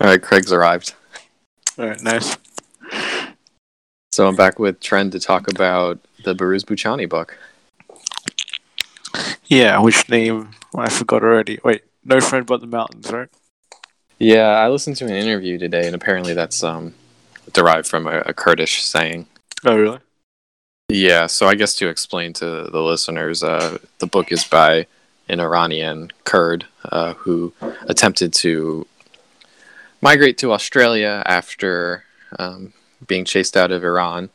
All right, Craig's arrived. All right, nice. So I'm back with Trent to talk about the Behrouz Boochani book. Yeah, which name I forgot already. Wait, No Friend But the Mountains, right? Yeah, I listened to an interview today, and apparently that's derived from a Kurdish saying. Oh, really? Yeah, so I guess to explain to the listeners, the book is by an Iranian Kurd who attempted to migrate to Australia after being chased out of Iran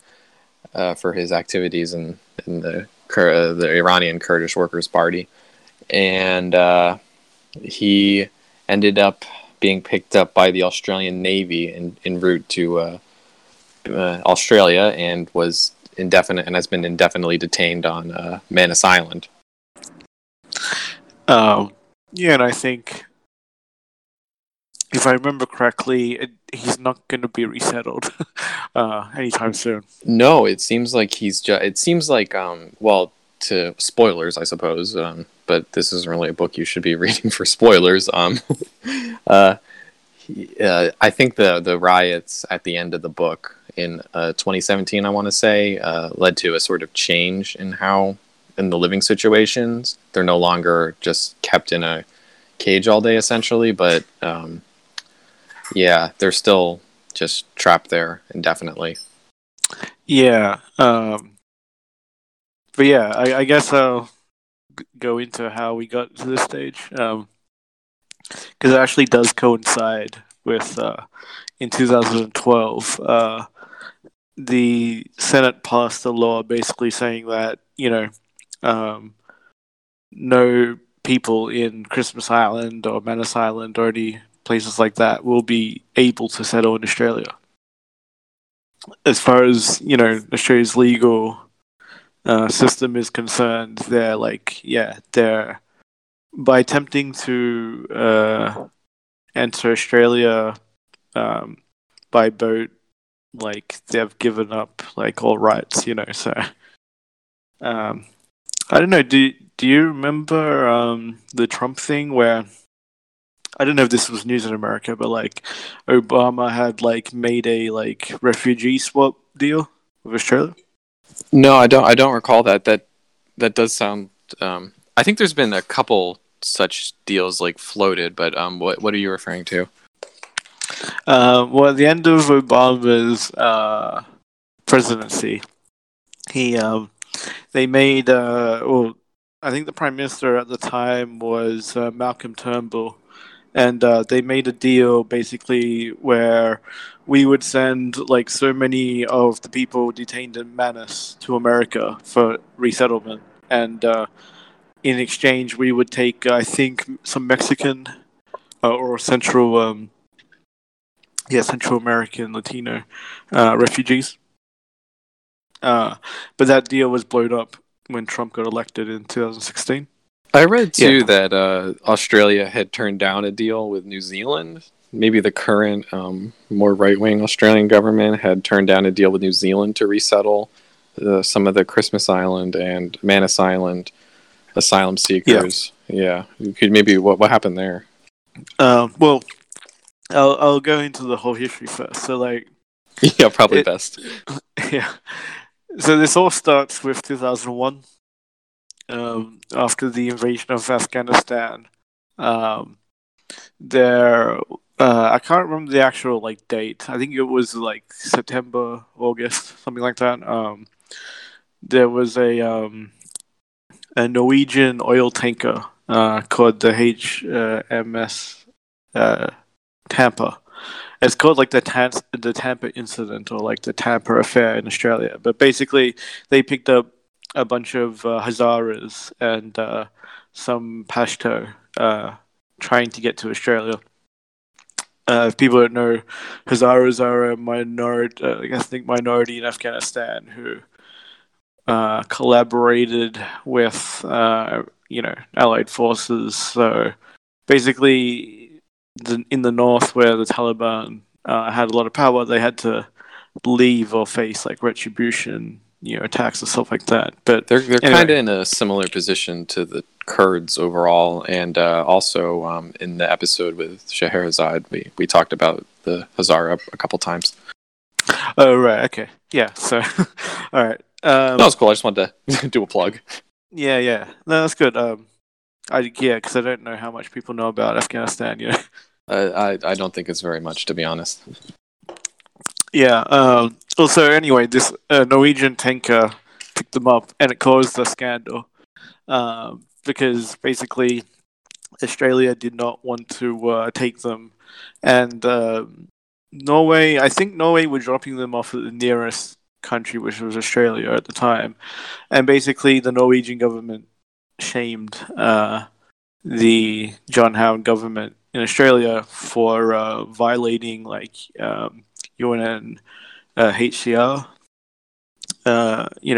for his activities in the Iranian Kurdish Workers' Party. And he ended up being picked up by the Australian Navy en route to Australia and was has been indefinitely detained on Manus Island. Yeah, and I think, if I remember correctly, he's not going to be resettled anytime soon. No, it seems like to spoilers, I suppose, but this isn't really a book you should be reading for spoilers. I think the riots at the end of the book in 2017, I want to say, led to a sort of change in the living situations. They're no longer just kept in a cage all day, essentially, but yeah, they're still just trapped there indefinitely. Yeah. But yeah, I guess I'll go into how we got to this stage. Because it actually does coincide with, in 2012, the Senate passed a law basically saying that, no people in Christmas Island or Manus Island or any places like that will be able to settle in Australia. As far as, Australia's legal system is concerned, they're by attempting to enter Australia by boat, they've given up all rights, so I don't know, do you remember the Trump thing where, I don't know if this was news in America, but Obama had made a refugee swap deal with Australia? No, I don't recall that. That does sound I think there's been a couple such deals floated, but what are you referring to? Well, at the end of Obama's presidency, he they made I think the prime minister at the time was Malcolm Turnbull. And they made a deal, basically, where we would send, so many of the people detained in Manus to America for resettlement. And in exchange, we would take, I think, some Mexican or Central American Latino refugees. But that deal was blown up when Trump got elected in 2016. I read, too, that Australia had turned down a deal with New Zealand. Maybe the current, more right-wing Australian government had turned down a deal with New Zealand to resettle some of the Christmas Island and Manus Island asylum seekers. Yeah. You could maybe what happened there? Well, I'll go into the whole history first. So, yeah, probably best. Yeah. So this all starts with 2001. After the invasion of Afghanistan, I can't remember the actual date. I think it was September, August, something like that. There was a Norwegian oil tanker called the HMS Tampa. It's called the Tampa incident or the Tampa affair in Australia. But basically, they picked up a bunch of Hazaras and some Pashto trying to get to Australia. If people don't know, Hazaras are a minority in Afghanistan who collaborated with allied forces. So basically, in the north where the Taliban had a lot of power, they had to leave or face retribution attacks and stuff like that. But they're anyway. Kind of in a similar position to the Kurds overall, and also in the episode with Shaherazad, we talked about the Hazara a couple times. Oh, right, okay. Yeah, so, all right. That was cool, I just wanted to do a plug. Yeah. No, that's good. Because I don't know how much people know about Afghanistan, I don't think it's very much, to be honest. Yeah, also, anyway, this Norwegian tanker picked them up, and it caused a scandal, because basically Australia did not want to take them, and Norway were dropping them off at the nearest country, which was Australia at the time, and basically the Norwegian government shamed the John Howard government in Australia for violating UN HCR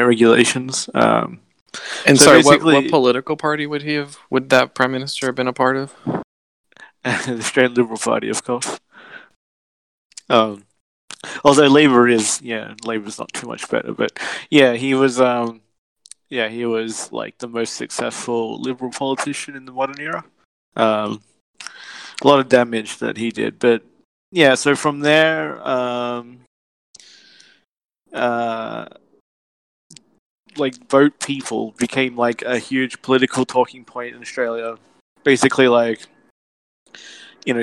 regulations. And so sorry, what political party would that prime minister have been a part of? The Australian Liberal Party, of course. Although Labour's not too much better, but yeah, he was like the most successful liberal politician in the modern era. A lot of damage that he did, but yeah. So from there, vote people became like a huge political talking point in Australia. Basically,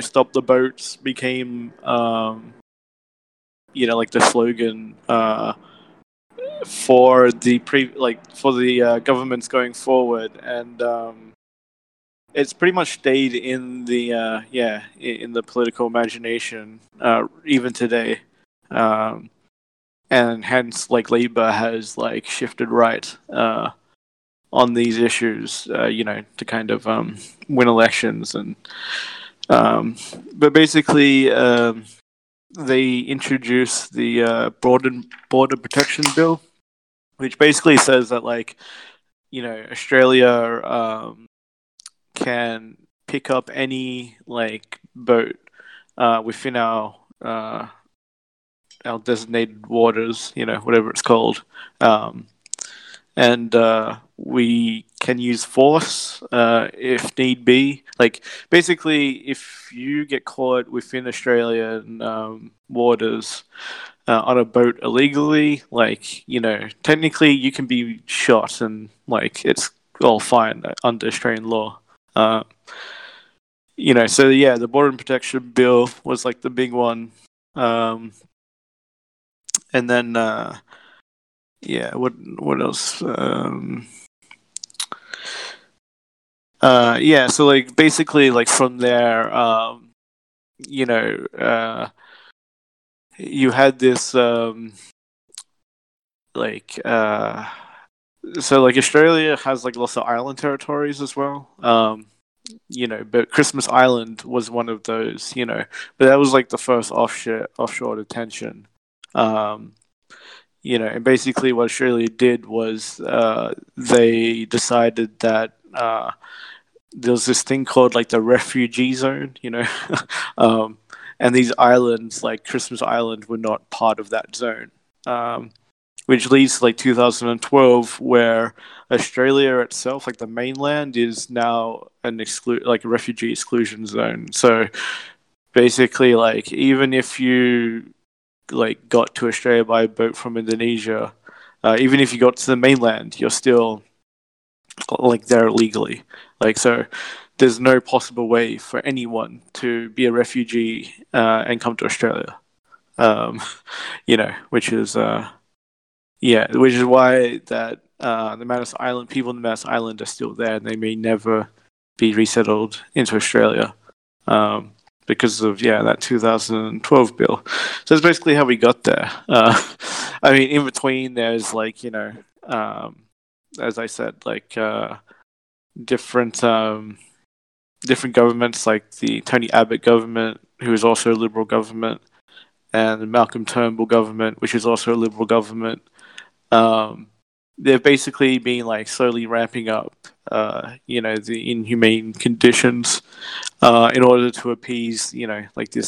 stop the boats became the slogan for the governments going forward, and it's pretty much stayed in the in the political imagination even today, and hence Labour has shifted right on these issues, to kind of win elections, and but basically. They introduced the Broaden Border protection bill, which basically says that Australia can pick up any boat within our designated waters, whatever it's called, and we can use force if need be. Basically, if you get caught within Australian waters on a boat illegally, technically you can be shot, and it's all fine under Australian law. So yeah, the Border Protection Bill was the big one, and then. Yeah, what else? From there, you had this, Australia has, lots of island territories as well, but Christmas Island was one of those, but that was, the first offshore detention, and basically what Australia did was they decided that there was this thing called the refugee zone, and these islands like Christmas Island were not part of that zone, which leads to 2012, where Australia itself, the mainland, is now an refugee exclusion zone. So basically, even if you got to Australia by a boat from Indonesia, even if you got to the mainland, you're still there illegally. So there's no possible way for anyone to be a refugee and come to Australia, which is why that the Manus Island people in the Manus Island are still there, and they may never be resettled into Australia, because of that 2012 bill. So that's basically how we got there. In between there's as I said, different governments, like the Tony Abbott government, who is also a Liberal government, and the Malcolm Turnbull government, which is also a Liberal government. They've basically been slowly ramping up, the inhumane conditions, in order to appease, this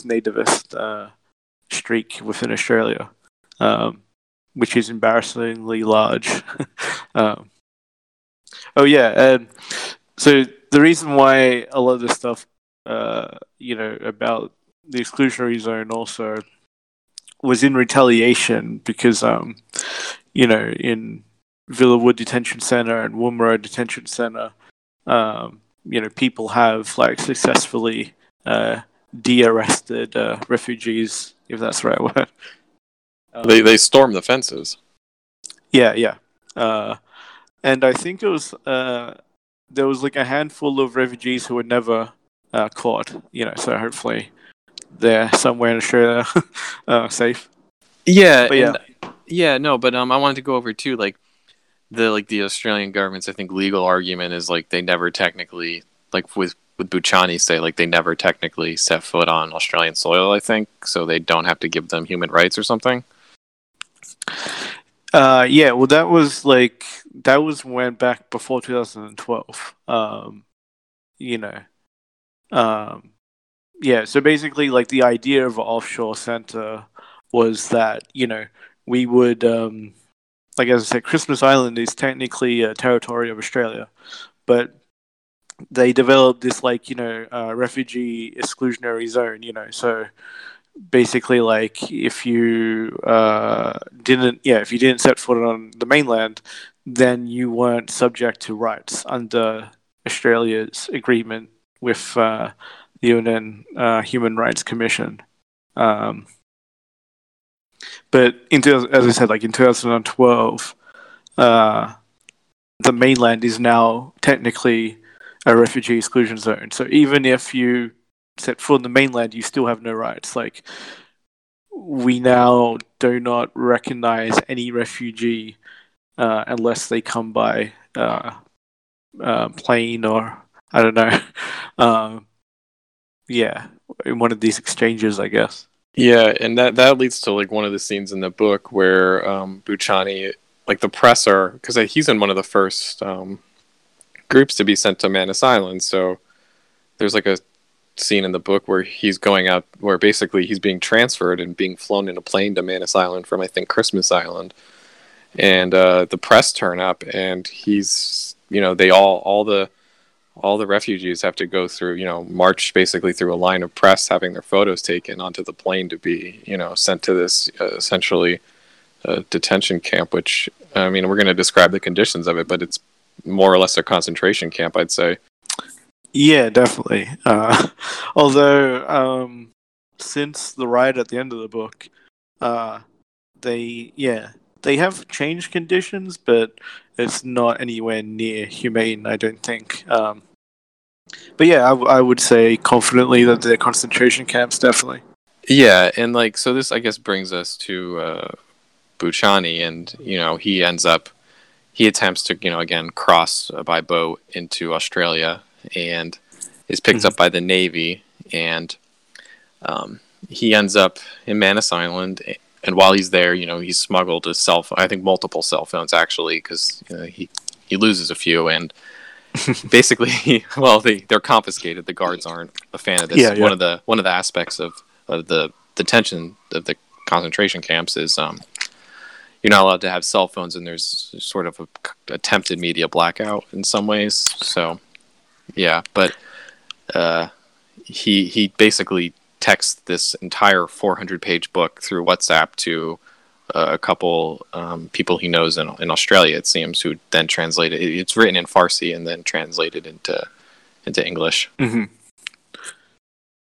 nativist streak within Australia. which is embarrassingly large. So the reason why a lot of this stuff, about the exclusionary zone also was in retaliation because, in Villawood Detention Centre and Woomera Detention Centre, people have successfully de-arrested refugees, if that's the right word. They stormed the fences. Yeah. And I think it was there was a handful of refugees who were never caught. So hopefully they're somewhere in Australia safe. I wanted to go over too the Australian government's, I think, legal argument is they never technically with Boochani say they never technically set foot on Australian soil, I think, so they don't have to give them human rights or something. That was when back before 2012. So basically, the idea of an offshore center was that we would, as I said, Christmas Island is technically a territory of Australia, but they developed this refugee exclusionary zone. So basically, if you didn't set foot on the mainland, then you weren't subject to rights under Australia's agreement with the UN Human Rights Commission. But as I said, in 2012, the mainland is now technically a refugee exclusion zone. So even if you set foot on the mainland, you still have no rights. We now do not recognize any refugee unless they come by plane or, I don't know, in one of these exchanges, I guess. Yeah, and that leads to one of the scenes in the book where Boochani, the presser, because he's in one of the first groups to be sent to Manus Island. So there's a scene in the book where he's going out, where basically he's being transferred and being flown in a plane to Manus Island from, I think, Christmas Island. And the press turn up, and he's, they all the refugees have to go through, march basically through a line of press having their photos taken onto the plane to be, sent to this essentially detention camp, which, we're going to describe the conditions of it, but it's more or less a concentration camp, I'd say. Yeah, definitely. Although, since the riot at the end of the book, they have changed conditions, but it's not anywhere near humane, I don't think. I would say confidently that they're concentration camps, definitely. Yeah, and so this, I guess, brings us to Boochani, and, he ends up, he attempts to, again, cross by boat into Australia and is picked up by the Navy, and he ends up in Manus Island. And while he's there, he's smuggled a cell phone, I think multiple cell phones, actually, because he loses a few. And basically, they're confiscated. The guards aren't a fan of this. Yeah, yeah. One of the aspects of the detention of the concentration camps is you're not allowed to have cell phones, and there's sort of a attempted media blackout in some ways. So, yeah. But he basically text this entire 400-page book through WhatsApp to a couple people he knows in Australia, it seems, who then translate it. It's written in Farsi and then translated into English. Mm-hmm.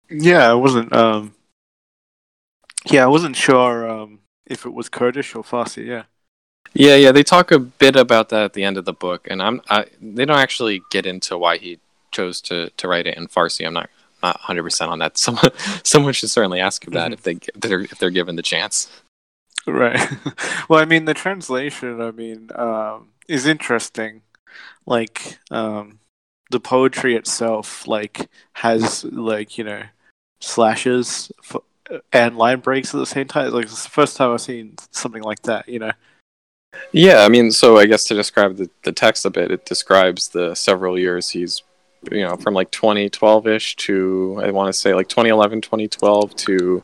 Yeah, I wasn't sure if it was Kurdish or Farsi. Yeah. They talk a bit about that at the end of the book, and they don't actually get into why he chose to write it in Farsi. I'm not 100% on that. Someone should certainly ask about that if they're given the chance. Right. Well, the translation, is interesting. The poetry itself, has slashes and line breaks at the same time. It's the first time I've seen something like that. Yeah, so I guess to describe the text a bit, it describes the several years he's, from 2012-ish to, I want to say 2011, 2012 to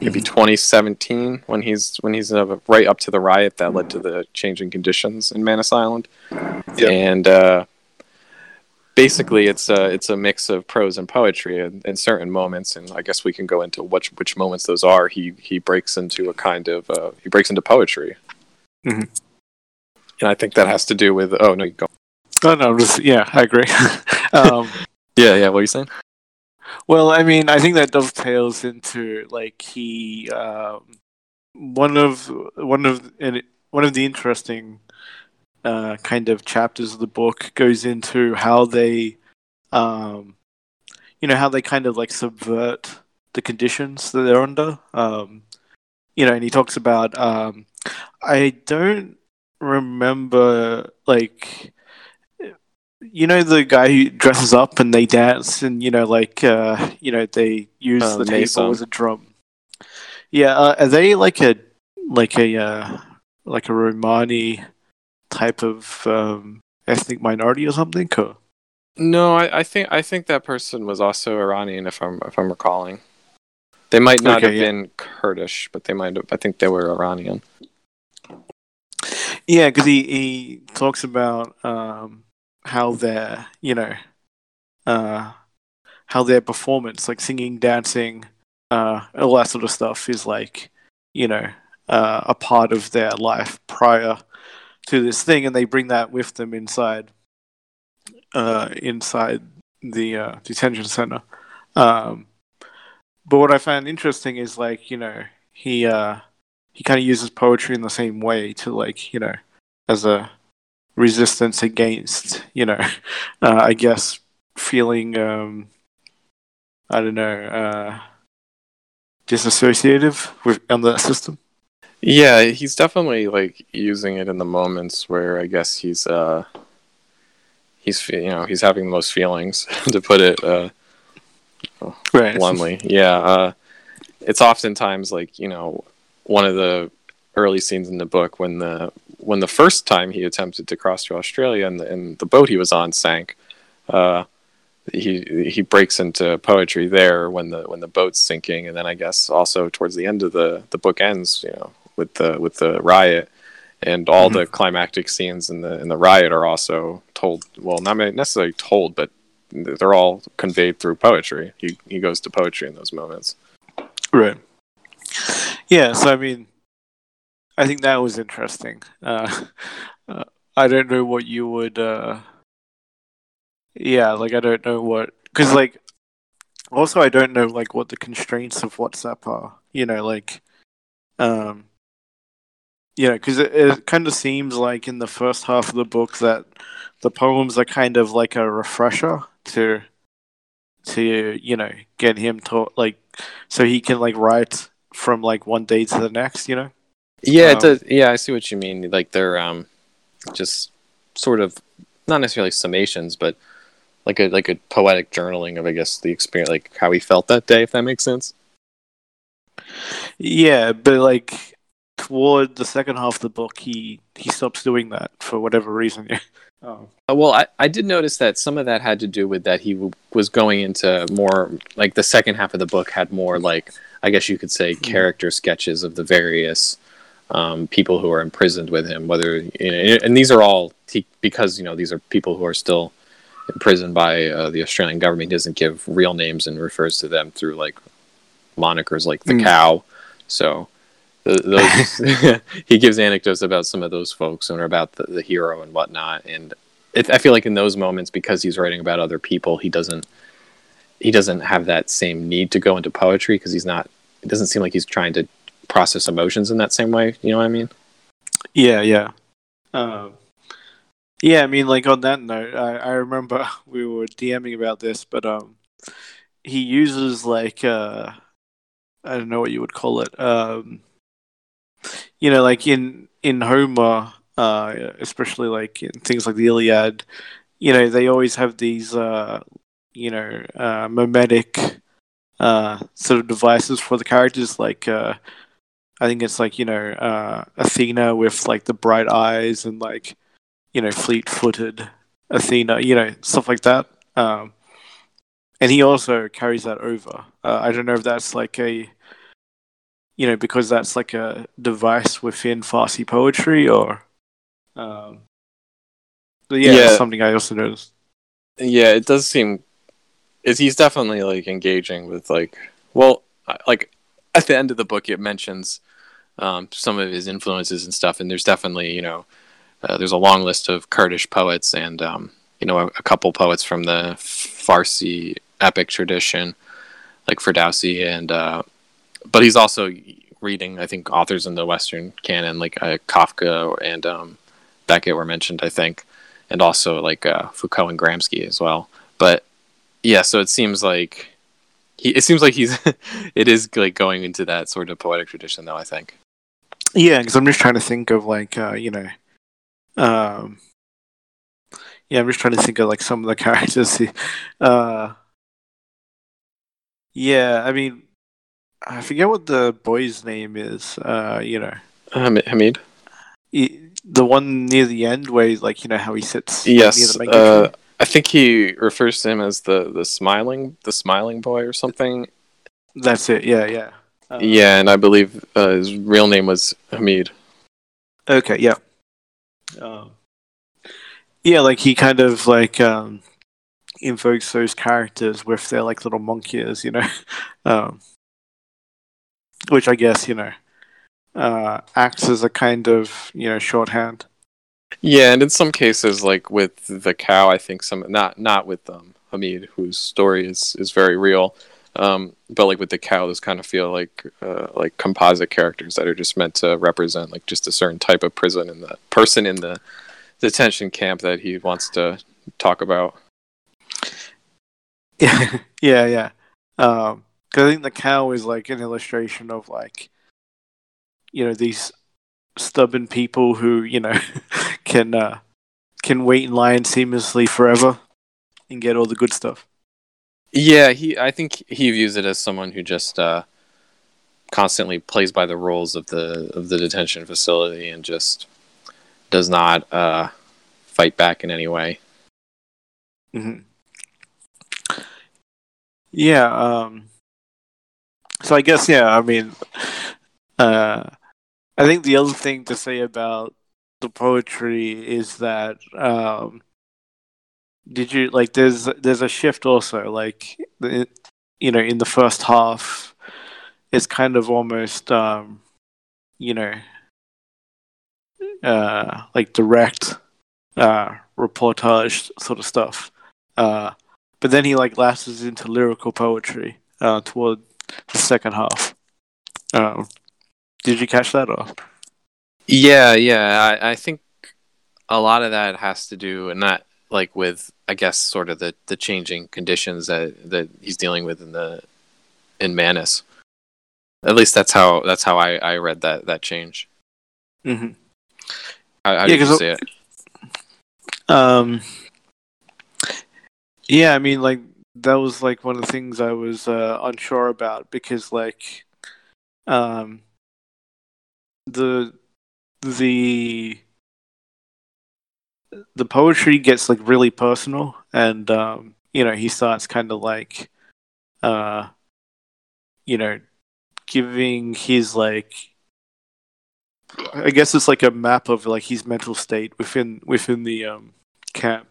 maybe 2017 when he's right up to the riot that led to the changing conditions in Manus Island. Yep. And basically it's a mix of prose and poetry in certain moments, and I guess we can go into which moments those are. He breaks into a kind of he breaks into poetry. Mm-hmm. And I think that has to do with I agree. What are you saying? Well, I mean, I think that dovetails into he one of the interesting kind of chapters of the book goes into how they how they kind of subvert the conditions that they're under. And he talks about I don't remember the guy who dresses up and they dance and they use the table as a drum. Yeah, are they like a Romani type of ethnic minority or something? Or? No, I think that person was also Iranian, if I'm recalling. They might not have been Kurdish, but they might have. I think they were Iranian. Yeah, because he talks about how their how their performance, singing, dancing, all that sort of stuff, is a part of their life prior to this thing, and they bring that with them inside the detention center. But what I found interesting is he kind of uses poetry in the same way to as a resistance against I guess feeling disassociative with on that system. Yeah, he's definitely using it in the moments where I guess he's having the most feelings, to put it right. Bluntly. Yeah, it's oftentimes one of the early scenes in the book when the first time he attempted to cross to Australia and the boat he was on sank, he breaks into poetry there when the boat's sinking, and then I guess also towards the end of the book ends with the riot, and all the climactic scenes in the riot are also told, well, not necessarily told, but they're all conveyed through poetry. He goes to poetry in those moments. Right. Yeah. So I mean, I think that was interesting. I don't know what you would. I don't know what, because also I don't know what the constraints of WhatsApp are. Because it kind of seems in the first half of the book that the poems are kind of a refresher to get him to so he can write from one day to the next. Yeah, it does. Yeah, I see what you mean. They're just sort of not necessarily summations, but like a poetic journaling of, I guess, the experience, how he felt that day, if that makes sense. Yeah, but toward the second half of the book, he stops doing that for whatever reason. Oh. Well, I did notice that some of that had to do with that he was going into more, the second half of the book had more, I guess you could say, character sketches of the various people who are imprisoned with him, whether and these are all because these are people who are still imprisoned by the Australian government. He doesn't give real names and refers to them through monikers like the cow. So those he gives anecdotes about some of those folks and about the hero and whatnot. And I feel in those moments, because he's writing about other people, he doesn't have that same need to go into poetry, because he's not. It doesn't seem like he's trying to process emotions in that same way, you know what I mean? Yeah. Yeah, I mean, on that note, I remember we were DMing about this, but he uses I don't know what you would call it. In Homer, especially in things like the Iliad, they always have these mimetic sort of devices for the characters, I think it's Athena with the bright eyes and fleet-footed Athena, stuff like that. And he also carries that over. I don't know if that's you know, because that's like a device within Farsi poetry, or that's something I also noticed. Yeah, it does seem he's definitely like engaging with at the end of the book it mentions some of his influences and stuff, and there's definitely, you know, there's a long list of Kurdish poets and a couple poets from the Farsi epic tradition, like Ferdowsi, and but he's also reading, I think, authors in the Western canon, like Kafka and Beckett were mentioned, I think, and also like Foucault and Gramsci as well. But yeah, so it seems like he's it is like going into that sort of poetic tradition, though, I think. Yeah, because I'm just trying to think of some of the characters. I forget what the boy's name is. Hamid. The one near the end where, how he sits. Yes, near the I think he refers to him as the smiling boy or something. That's it. Yeah. And I believe his real name was Hamid. Okay. Yeah. He kind of invokes those characters with their little monk ears, which I guess acts as a kind of shorthand. Yeah, and in some cases, like with the cow, I think not with Hamid, whose story is very real, but like with the cow, those kind of feel like composite characters that are just meant to represent just a certain type of prison and the person in the detention camp that he wants to talk about. Yeah. Because I think the cow is an illustration of these stubborn people who can wait in line seamlessly forever and get all the good stuff. Yeah, I think he views it as someone who just constantly plays by the rules of the detention facility and just does not fight back in any way. Mm-hmm. Yeah. So I guess, I think the other thing to say about the poetry is that there's a shift also, in the first half, it's kind of almost, direct reportage sort of stuff. But then he lapses into lyrical poetry toward the second half. Did you catch that up? Yeah. I think a lot of that has to do, and that with I guess sort of the changing conditions that he's dealing with in Manus. At least that's how I read that change. Mm-hmm. How did you see it? Yeah, that was one of the things I was unsure about, because the poetry gets really personal, and he starts kind of giving his I guess it's a map of his mental state within the camp.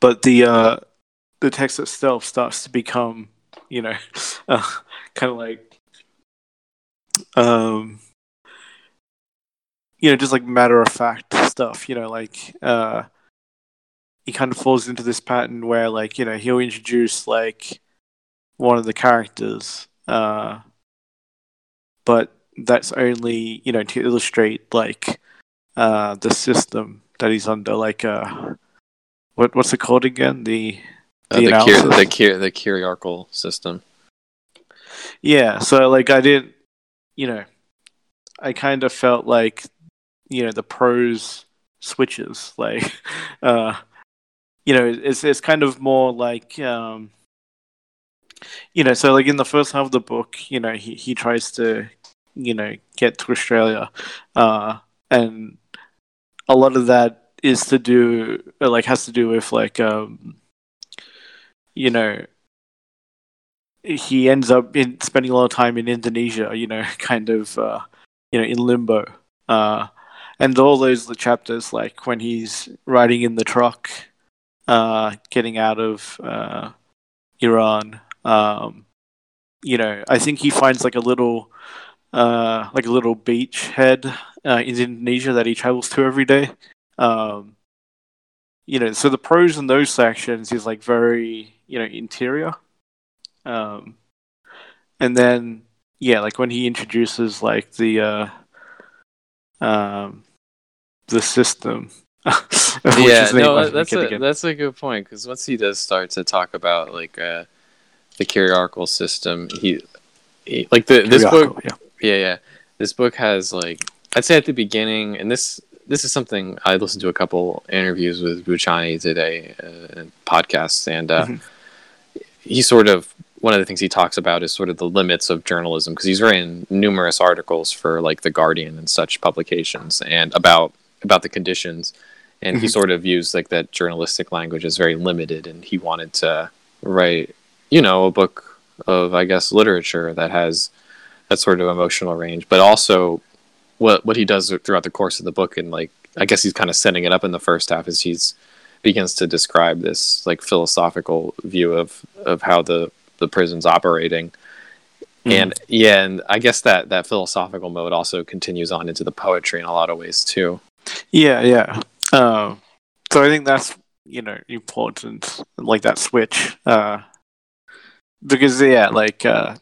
But the text itself starts to become, just matter of fact stuff. He kind of falls into this pattern where he'll introduce one of the characters, but that's only to illustrate the system that he's under, what's it called again? The Kyriarchy system. Yeah, so I didn't, I kind of felt the prose switches, it's kind of more in the first half of the book, he tries to get to Australia, and a lot of that is to do has to do with he ends up spending a lot of time in Indonesia, in limbo. And all those the chapters, like when he's riding in the truck, getting out of Iran, I think he finds like a little beachhead in Indonesia that he travels to every day. So the prose in those sections is like very, interior. And then, like when he introduces like the system. That's a good point, because once he does start to talk about the Kyriarchal system, he like this book. Yeah. This book has I'd say at the beginning, and this is something I listened to a couple interviews with Boochani today, podcasts, and he sort of, one of the things he talks about is sort of the limits of journalism, because he's written numerous articles for The Guardian and such publications, and about the conditions, and he sort of views that journalistic language is very limited, and he wanted to write a book of, I guess, literature that has that sort of emotional range, but also what he does throughout the course of the book, and I guess he's kind of setting it up in the first half, is he's begins to describe this philosophical view of how the prison's operating. And I guess that philosophical mode also continues on into the poetry in a lot of ways too. So I think that's important, that switch, because because the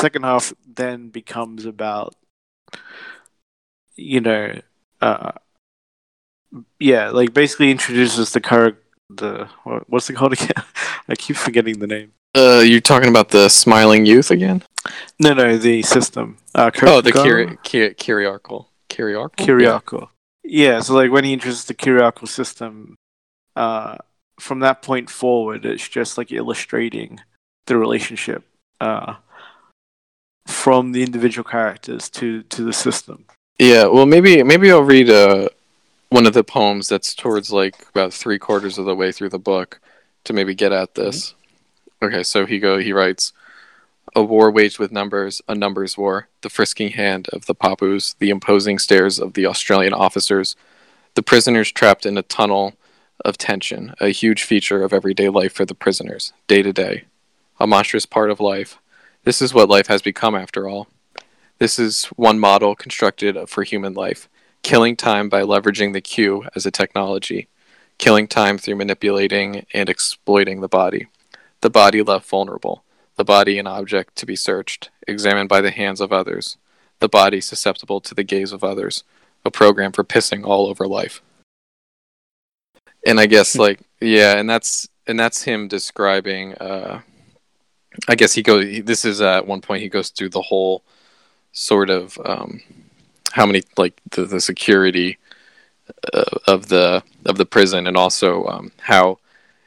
second half then becomes about basically introduces what's it called again? I keep forgetting the name. You're talking about the smiling youth again? No, the system. The Kyriarchal. Kyriarchal. Yeah, so when he introduces the Kyriarchal system, from that point forward, it's just illustrating the relationship from the individual characters to the system. Yeah, well, maybe I'll read one of the poems that's towards about 3/4 of the way through the book to maybe get at this. Mm-hmm. Okay, so he writes, "A war waged with numbers, a numbers war, the frisking hand of the papus, the imposing stares of the Australian officers, the prisoners trapped in a tunnel of tension, a huge feature of everyday life for the prisoners, day to day. A monstrous part of life. This is what life has become after all. This is one model constructed for human life, killing time by leveraging the queue as a technology, killing time through manipulating and exploiting the body. The body left vulnerable, the body an object to be searched, examined by the hands of others, the body susceptible to the gaze of others, a program for pissing all over life." And I guess that's him describing, I guess at one point he goes through the whole sort of, how many, the security of the prison, and also how,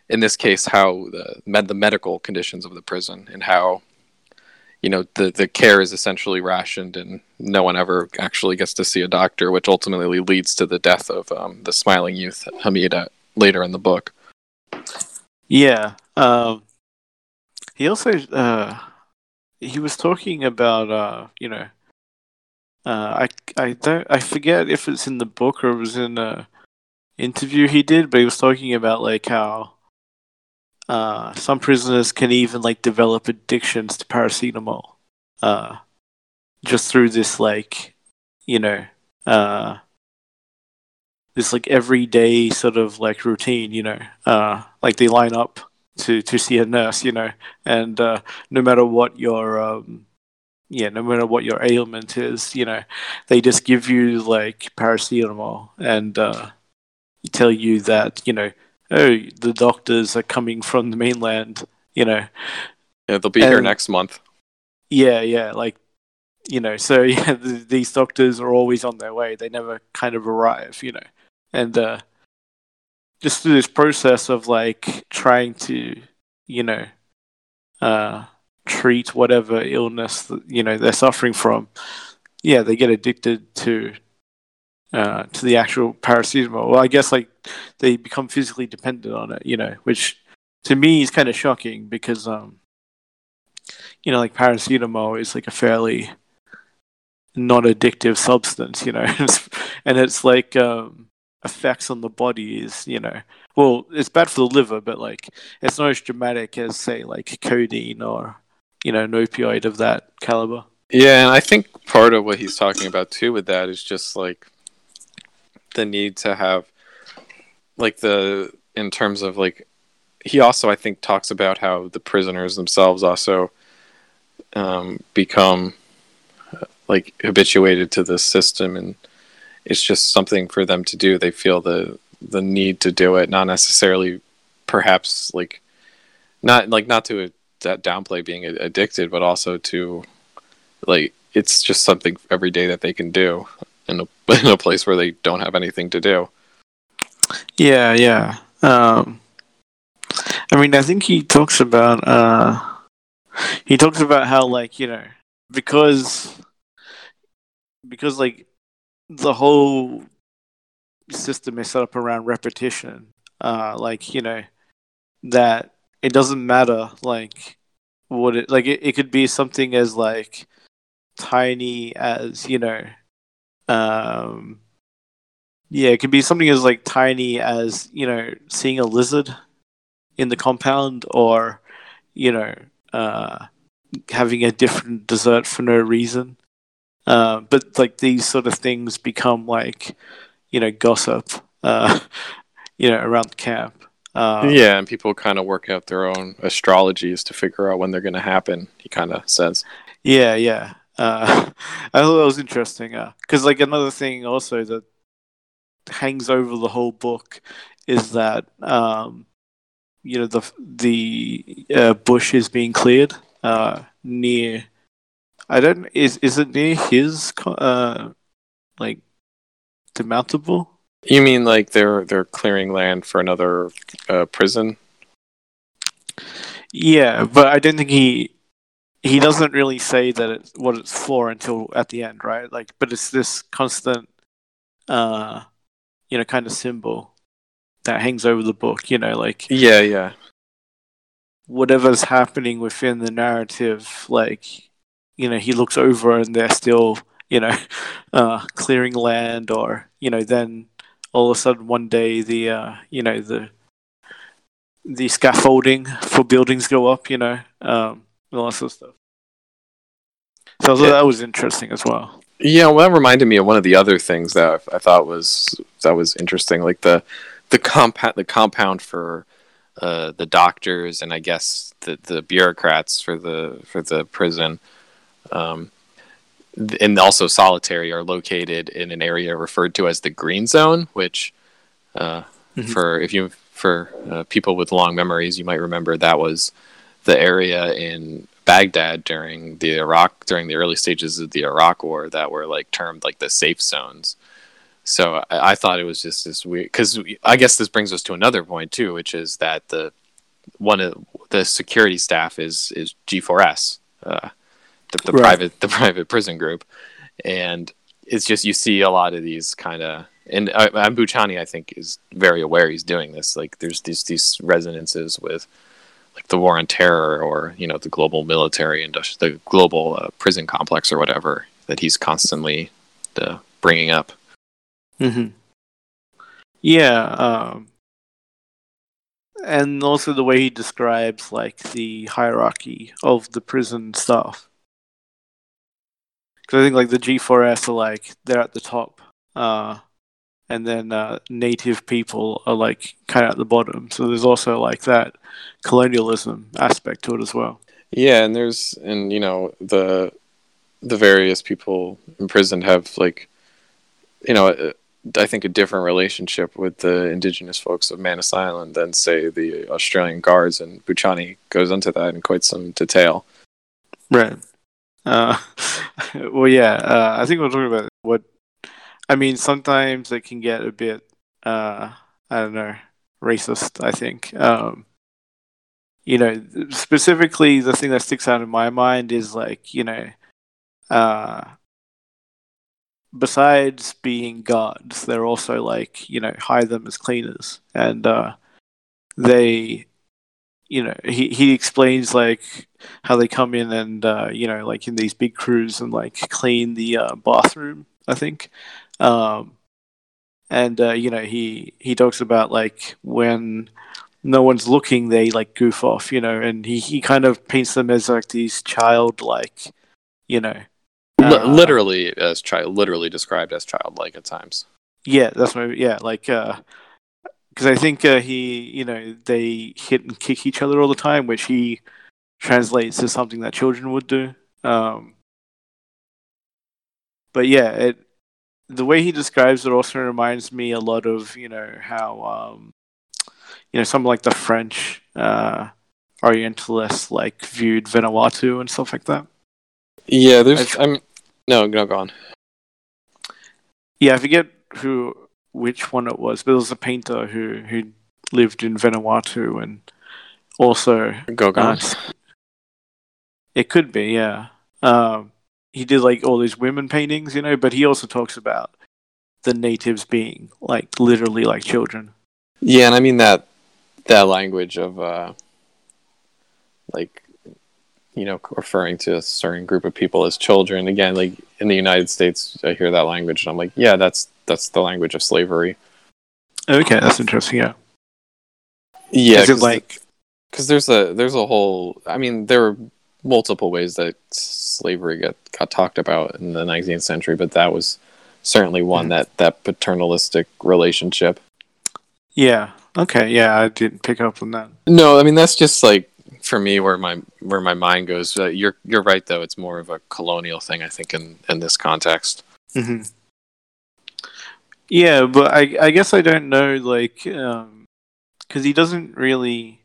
in this case, how the medical conditions of the prison, and how, the care is essentially rationed, and no one ever actually gets to see a doctor, which ultimately leads to the death of the smiling youth, Hamida, later in the book. Yeah. He also, he was talking about, I forget if it's in the book or it was in an interview he did, but he was talking about how some prisoners can even develop addictions to paracetamol, just through this this everyday sort of routine, they line up to see a nurse, and no matter what your no matter what your ailment is, they just give you paracetamol and tell you that the doctors are coming from the mainland, they'll be here next month. These doctors are always on their way. They never kind of arrive, and just through this process of trying to, treat whatever illness that, they're suffering from, they get addicted to the actual paracetamol. Well, I guess they become physically dependent on it, which to me is kind of shocking because you know, like paracetamol is like a fairly not addictive substance, you know, and it's like effects on the body is, you know, well, it's bad for the liver, but like it's not as dramatic as say like codeine or, you know, an opioid of that caliber. Yeah, and I think part of what he's talking about too with that is just like the need to have like the, in terms of like, he also I think talks about how the prisoners themselves also become like habituated to this system, and it's just something for them to do. They feel the need to do it, not necessarily perhaps like not to downplay being addicted, but also to like it's just something every day that they can do in a place where they don't have anything to do. Yeah. I mean, I think he talks about how like, you know, because like the whole system is set up around repetition, like, you know, that it doesn't matter like what it like, it could be something as like tiny as, you know, yeah, it could be something as like tiny as, you know, seeing a lizard in the compound, or, you know, having a different dessert for no reason. But like these sort of things become like, you know, gossip, you know, around the camp. Yeah, and people kind of work out their own astrologies to figure out when they're going to happen, he kind of says. Yeah. I thought that was interesting. Because like another thing also that hangs over the whole book is that you know, the bush is being cleared near. I don't is it near his like demountable? You mean like they're clearing land for another prison? Yeah, but I don't think he doesn't really say that it's what it's for until at the end, right? Like, but it's this constant you know, kind of symbol that hangs over the book, you know, like... Yeah. Whatever's happening within the narrative, like, you know, he looks over and they're still, you know, clearing land, or, you know, then all of a sudden one day the, you know, the scaffolding for buildings go up, you know, and all that sort of stuff. So I thought that was interesting as well. Yeah, well, that reminded me of one of the other things that I thought was interesting, like the compound for the doctors and I guess the bureaucrats for the prison, and also solitary, are located in an area referred to as the Green Zone, which for people with long memories, you might remember that was the area in Baghdad during the early stages of the Iraq War that were like termed like the safe zones. So I thought it was just this weird, because I guess this brings us to another point too, which is that the security staff is G4S, right. private prison group, and it's just you see a lot of these kind of, and Boochani I think is very aware he's doing this. Like there's these resonances with like the war on terror, or, you know, the global military and the global prison complex or whatever that he's constantly bringing up. Mm-hmm. Yeah. And also the way he describes like the hierarchy of the prison staff. Because I think like the G4S are like, they're at the top. And then native people are like kind of at the bottom. So there's also like that colonialism aspect to it as well. Yeah, and you know, the various people imprisoned have like, you know, I think a different relationship with the indigenous folks of Manus Island than say the Australian guards, and Boochani goes into that in quite some detail. Right. Well, yeah, I think we're talking about what. I mean, sometimes it can get a bit, I don't know, racist, I think. You know, specifically the thing that sticks out in my mind is like, you know, besides being guards, they're also like, you know, hire them as cleaners. And they, you know, he explains like how they come in and you know, like in these big crews and like clean the bathroom, I think. And you know, he talks about like when no one's looking, they like goof off, you know, and he kind of paints them as like these childlike, you know, literally described as childlike at times. Yeah, that's what. Yeah, like. Because I think he, you know, they hit and kick each other all the time, which he translates to something that children would do. But yeah, the way he describes it also reminds me a lot of, you know, how, you know, something like the French Orientalists like viewed Vanuatu and stuff like that. Yeah, there's. No, go on. Yeah, I forget which one it was, but it was a painter who lived in Vanuatu and also Gauguin. It could be, yeah. He did like all these women paintings, you know, but he also talks about the natives being like literally like children. Yeah, and I mean that language of like, you know, referring to a certain group of people as children. Again, like in the United States, I hear that language and I'm like, yeah, that's the language of slavery. Okay, that's interesting. Yeah, yeah. Is it like because there's a whole. I mean, there were multiple ways that slavery got talked about in the 19th century, but that was certainly one that paternalistic relationship. Yeah. Okay. Yeah, I didn't pick up on that. No, I mean that's just like for me where my mind goes. You're right though. It's more of a colonial thing, I think, in this context. Mm-hmm. Yeah, but I guess I don't know, like, because he doesn't really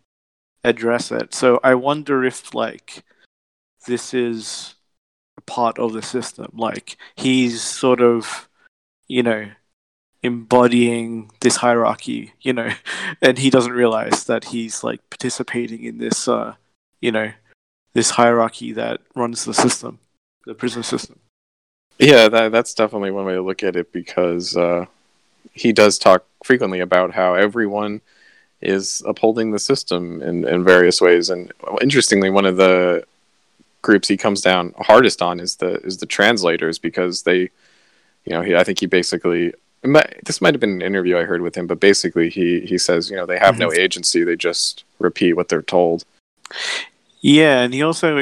address it. So I wonder if, like, this is part of the system. Like, he's sort of, you know, embodying this hierarchy, you know, and he doesn't realize that he's, like, participating in this, you know, this hierarchy that runs the system, the prison system. Yeah, that's definitely one way to look at it because he does talk frequently about how everyone is upholding the system in various ways. And interestingly, one of the groups he comes down hardest on is the translators because they, you know, I think he basically, this might have been an interview I heard with him, but basically he says, you know, they have no agency, they just repeat what they're told. Yeah, and he also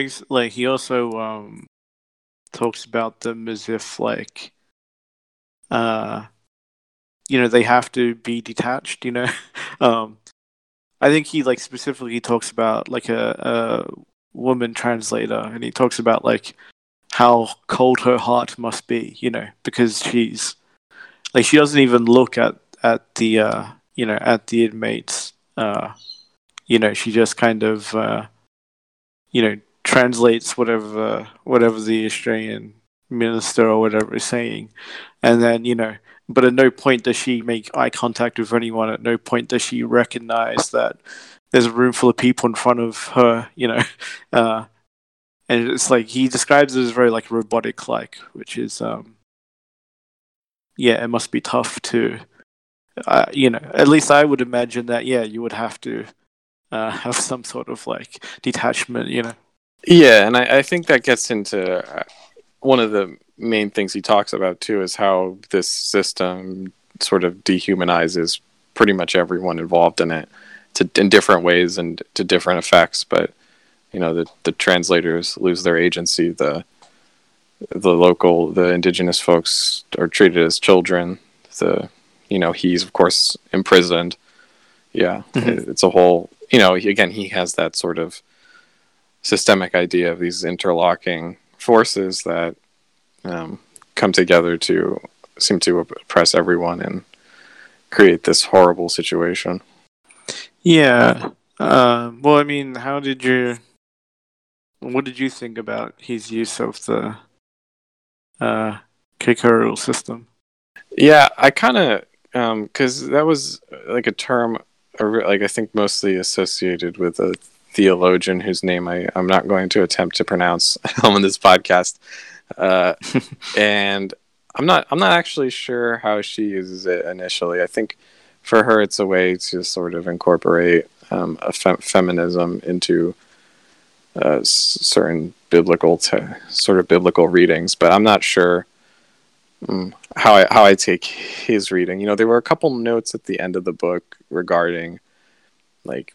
talks about them as if, like, you know, they have to be detached, you know. I think he, like, specifically talks about, like, a woman translator, and he talks about, like, how cold her heart must be, you know, because she's, like, she doesn't even look at the, you know, at the inmates. You know, she just kind of, you know, translates whatever the Australian minister or whatever is saying, and then, you know, but at no point does she make eye contact with anyone. At no point does she recognize that there's a room full of people in front of her, you know, and it's like he describes it as very like robotic like, which is yeah, it must be tough to you know, at least I would imagine that, yeah, you would have to have some sort of like detachment, you know. Yeah, and I think that gets into one of the main things he talks about, too, is how this system sort of dehumanizes pretty much everyone involved in it in different ways and to different effects. But, you know, the translators lose their agency. The indigenous folks are treated as children. You know, he's, of course, imprisoned. Yeah, it's a whole, you know, again, he has that sort of systemic idea of these interlocking forces that come together to seem to oppress everyone and create this horrible situation. Yeah. Well, I mean, what did you think about his use of the Kikural system? Yeah, I kind of, because that was like a term, like I think mostly associated with a theologian whose name I'm not going to attempt to pronounce on this podcast, and I'm not actually sure how she uses it initially. I think for her it's a way to sort of incorporate feminism into certain biblical sort of biblical readings, but I'm not sure how I take his reading. You know, there were a couple notes at the end of the book regarding, like,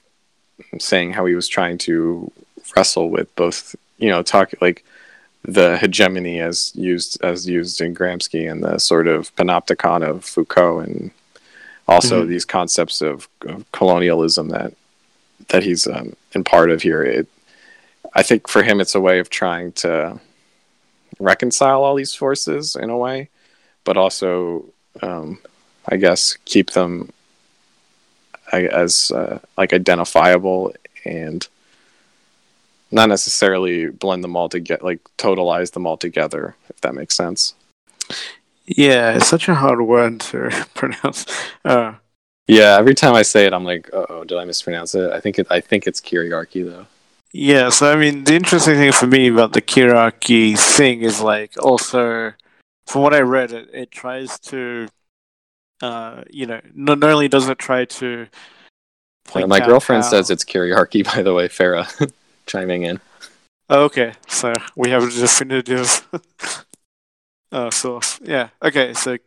saying how he was trying to wrestle with both, you know, talk like the hegemony as used in Gramsci and the sort of panopticon of Foucault, and also these concepts of colonialism that he's in part of here. I think for him, it's a way of trying to reconcile all these forces in a way, but also, I guess, keep them as like identifiable and not necessarily blend them all together, like totalize them all together, if that makes sense. Yeah, it's such a hard word to pronounce. Yeah, every time I say it, I'm like, uh-oh, did I mispronounce it? I think it's Kyriarchy, though. Yeah, so I mean, the interesting thing for me about the Kyriarchy thing is, like, also, from what I read, it tries to, you know, not only does it try to point out my girlfriend says it's Kyriarchy, by the way, Farah. Chiming in. Okay, so we have a definitive source. Yeah, okay, so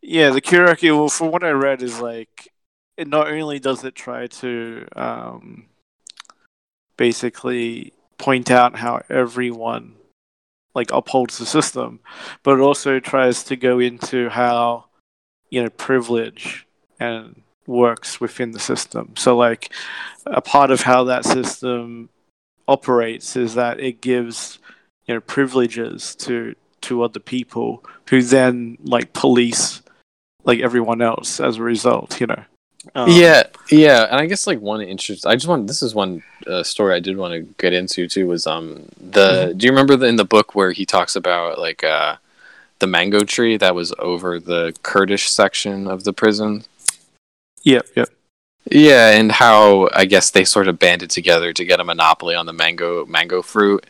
yeah, the Kyriarchy, well, from what I read, is like, it not only does it try to basically point out how everyone, like, upholds the system, but it also tries to go into how, you know, privilege and works within the system. So, like, a part of how that system operates is that it gives, you know, privileges to other people who then, like, police, like, everyone else as a result, you know. Yeah, and I guess, like, story I did want to get into too was do you remember in the book where he talks about, like, the mango tree that was over the Kurdish section of the prison? Yep. Yeah, and how I guess they sort of banded together to get a monopoly on the mango fruit,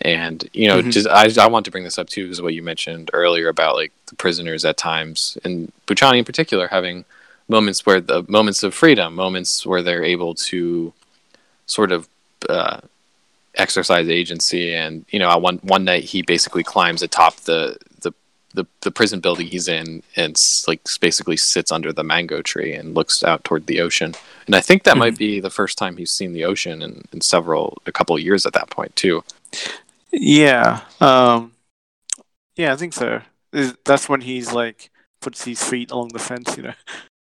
and, you know, just I want to bring this up too because what you mentioned earlier about, like, the prisoners at times, and Boochani in particular, having moments where moments of freedom, moments where they're able to sort of exercise agency, and, you know, one night he basically climbs atop the prison building he's in and, like, basically sits under the mango tree and looks out toward the ocean. And I think that might be the first time he's seen the ocean in a couple of years at that point too. Yeah. Yeah, I think so. That's when he's, like, puts his feet along the fence, you know?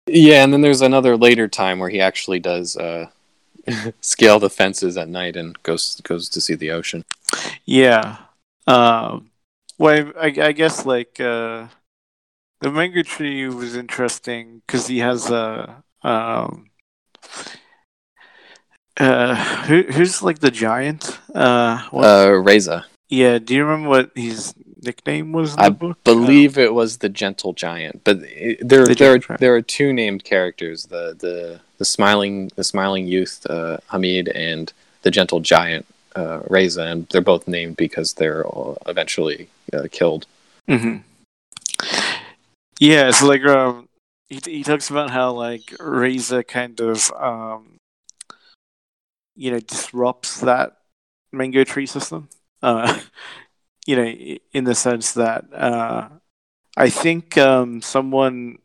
Yeah. And then there's another later time where he actually does, scale the fences at night and goes to see the ocean. Yeah. Well, I guess, like, the mango tree was interesting because he has who's, like, the giant? Reza. Yeah, do you remember what his nickname was in the book? I believe it was the Gentle Giant, but there are two named characters, the smiling youth, Hamid, and the Gentle Giant, Reza, and they're both named because they're eventually killed. Yeah, so, like, he talks about how, like, Reza kind of you know, disrupts that mango tree system, you know, in the sense that I think someone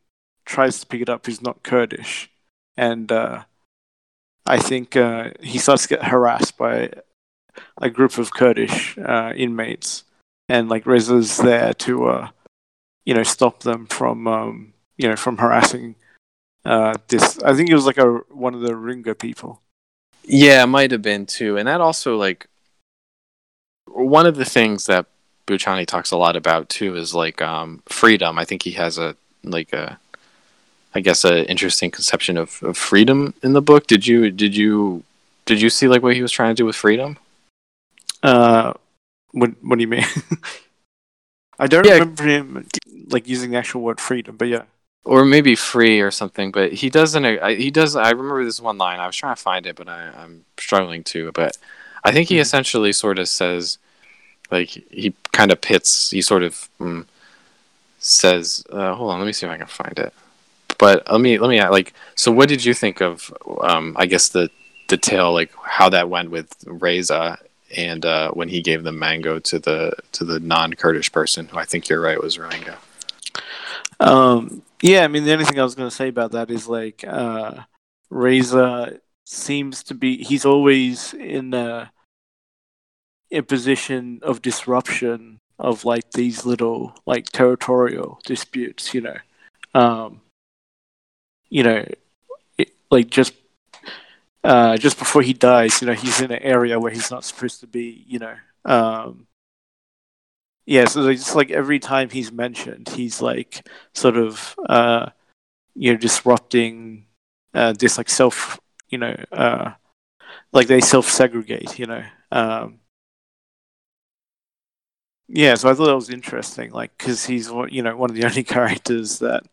tries to pick it up who's not Kurdish, and I think he starts to get harassed by a group of Kurdish inmates, and, like, Reza's there to, you know, stop them from, you know, from harassing this. I think it was, like, one of the Ringa people. Yeah, it might have been too. And that also, like, one of the things that Boochani talks a lot about too is, like, freedom. I think he has I guess, an interesting conception of freedom in the book. Did you see, like, what he was trying to do with freedom? What do you mean? I don't remember him, like, using the actual word freedom, but yeah, or maybe free or something. But he doesn't. I remember this one line. I was trying to find it, but I'm struggling to. But I think he essentially sort of says, like, he kind of pits. He sort of says, "Hold on, let me see if I can find it." But let me ask, like, so what did you think of, I guess, the detail, like how that went with Reza and when he gave the mango to the non-Kurdish person, who I think you're right was Rohingya? Yeah, I mean, the only thing I was going to say about that is, like, Reza seems to be, he's always in a position of disruption of, like, these little, like, territorial disputes, you know. Just before he dies, you know, he's in an area where he's not supposed to be, you know. So just, like, every time he's mentioned, he's, like, sort of, disrupting this, like, self, you know, like, they self-segregate, you know. So I thought that was interesting, like, because he's, you know, one of the only characters that,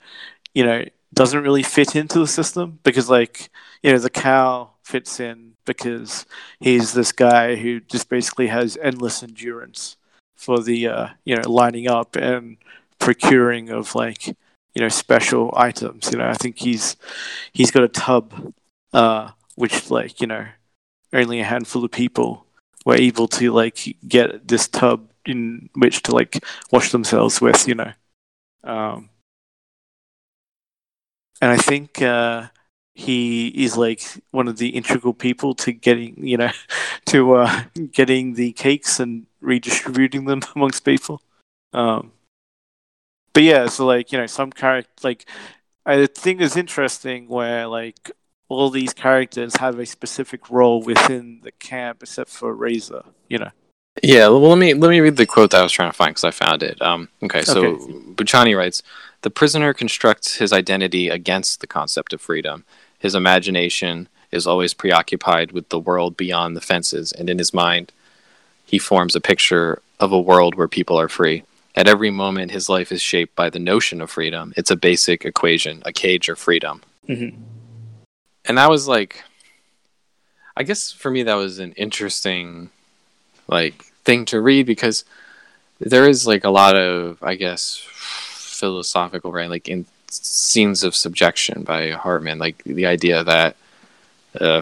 you know, doesn't really fit into the system, because, like, you know, the cow fits in because he's this guy who just basically has endless endurance for the, lining up and procuring of, like, you know, special items. You know, I think he's got a tub, which, like, you know, only a handful of people were able to, like, get this tub in which to, like, wash themselves with, you know. And I think he is, like, one of the integral people to getting, you know, to getting the cakes and redistributing them amongst people. But yeah, so, like, you know, some character, like, I think it's interesting where, like, all these characters have a specific role within the camp except for Reza, you know. Yeah, well, let me read the quote that I was trying to find because I found it. Boochani writes, "The prisoner constructs his identity against the concept of freedom. His imagination is always preoccupied with the world beyond the fences, and in his mind, he forms a picture of a world where people are free. At every moment, his life is shaped by the notion of freedom. It's a basic equation, a cage or freedom." Mm-hmm. And that was, like, I guess for me, that was an interesting, like, thing to read, because there is, like, a lot of, I guess, philosophical, right, like, in Scenes of Subjection by Hartman, like, the idea that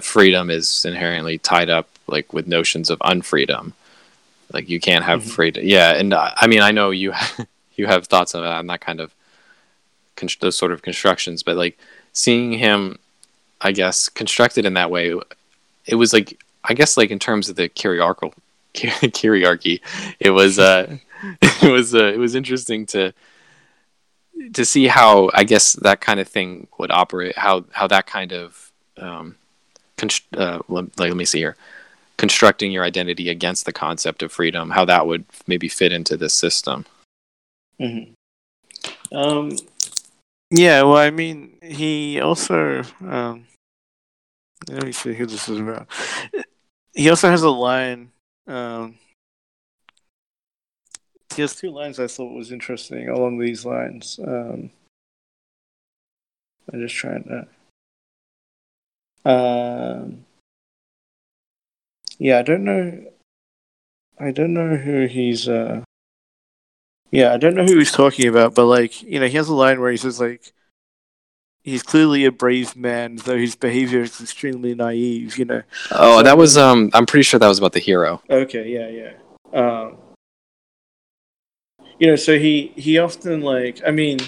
freedom is inherently tied up, like, with notions of unfreedom, like, you can't have mm-hmm. freedom. Yeah, and I mean, I know you have thoughts on that kind of those sort of constructions, but, like, seeing him, I guess, constructed in that way, it was, like, I guess, like, in terms of the Kyriarchy, it was interesting to see how, I guess, that kind of thing would operate, how that kind of constructing your identity against the concept of freedom, how that would maybe fit into this system. Mm-hmm. Yeah, well, I mean, he also let me see who this is about. He also has a line. He has two lines I thought was interesting along these lines. I'm just trying to. I don't know who he's talking about, but, like, you know, he has a line where he says, like, he's clearly a brave man, though his behavior is extremely naive, you know. Oh, so, that was, I'm pretty sure that was about the hero. Okay, yeah. You know, so he often, like, I mean,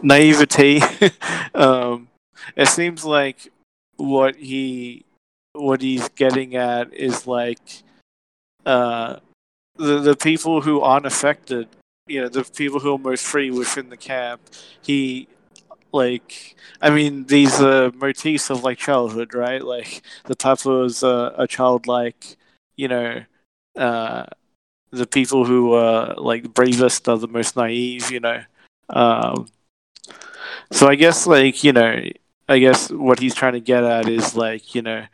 naivety, it seems like what he's getting at is, like, the people who aren't affected, you know, the people who are most free within the camp, like, I mean, these motifs of, like, childhood, right? Like, the Papuas are childlike, you know, the people who are, like, bravest are the most naive, you know. So I guess, like, you know, what he's trying to get at is, like, you know,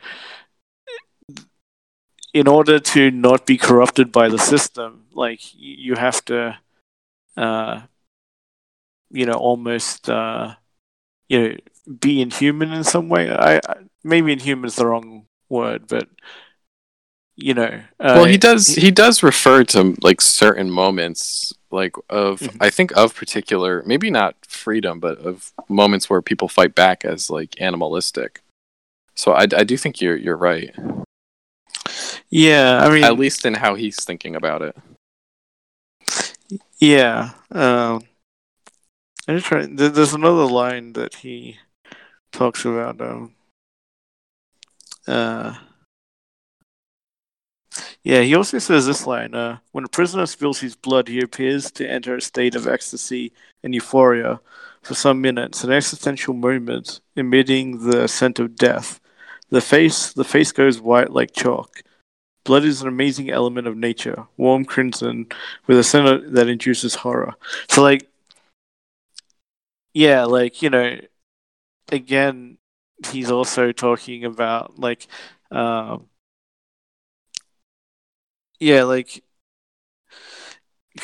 in order to not be corrupted by the system, like, you have to, you know, almost... you know, be inhuman in some way. Maybe inhuman is the wrong word, but you know. Well, he does refer to like certain moments, like of mm-hmm. I think of particular, maybe not freedom, but of moments where people fight back as like animalistic. So I do think you're right. Yeah, I mean, at least in how he's thinking about it. Yeah, there's another line that he talks about. He also says this line: "When a prisoner spills his blood, he appears to enter a state of ecstasy and euphoria for some minutes, an existential moment emitting the scent of death. The face goes white like chalk. Blood is an amazing element of nature, warm crimson, with a scent that induces horror." So, like, yeah, like, you know, again, he's also talking about, like, because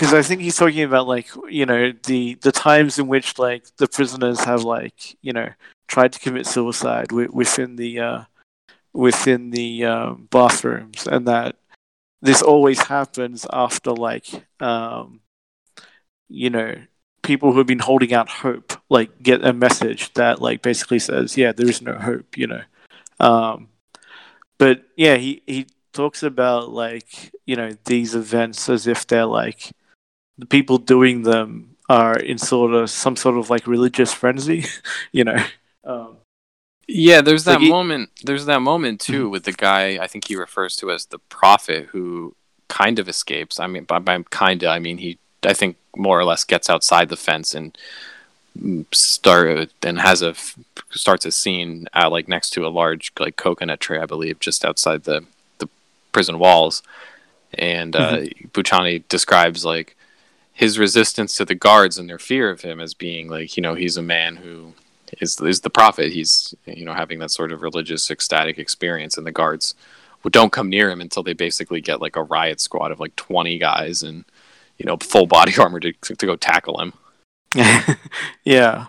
I think he's talking about, like, you know, the times in which, like, the prisoners have, like, you know, tried to commit suicide within the bathrooms, and that this always happens after, like, you know, people who have been holding out hope, like, get a message that, like, basically says, yeah, there is no hope, you know. But, yeah, he talks about, like, you know, these events as if they're, like, the people doing them are in some sort of, like, religious frenzy, you know. Yeah, there's that moment. There's that moment too with the guy I think he refers to as the prophet, who kind of escapes. I mean, by kinda, I mean he, I think, more or less gets outside the fence and starts a scene like next to a large like coconut tree, I believe, just outside the prison walls. And Boochani describes like his resistance to the guards and their fear of him as being like, you know, he's a man who is the prophet. He's, you know, having that sort of religious ecstatic experience, and the guards don't come near him until they basically get like a riot squad of like 20 guys and, you know, full body armor to go tackle him. Yeah.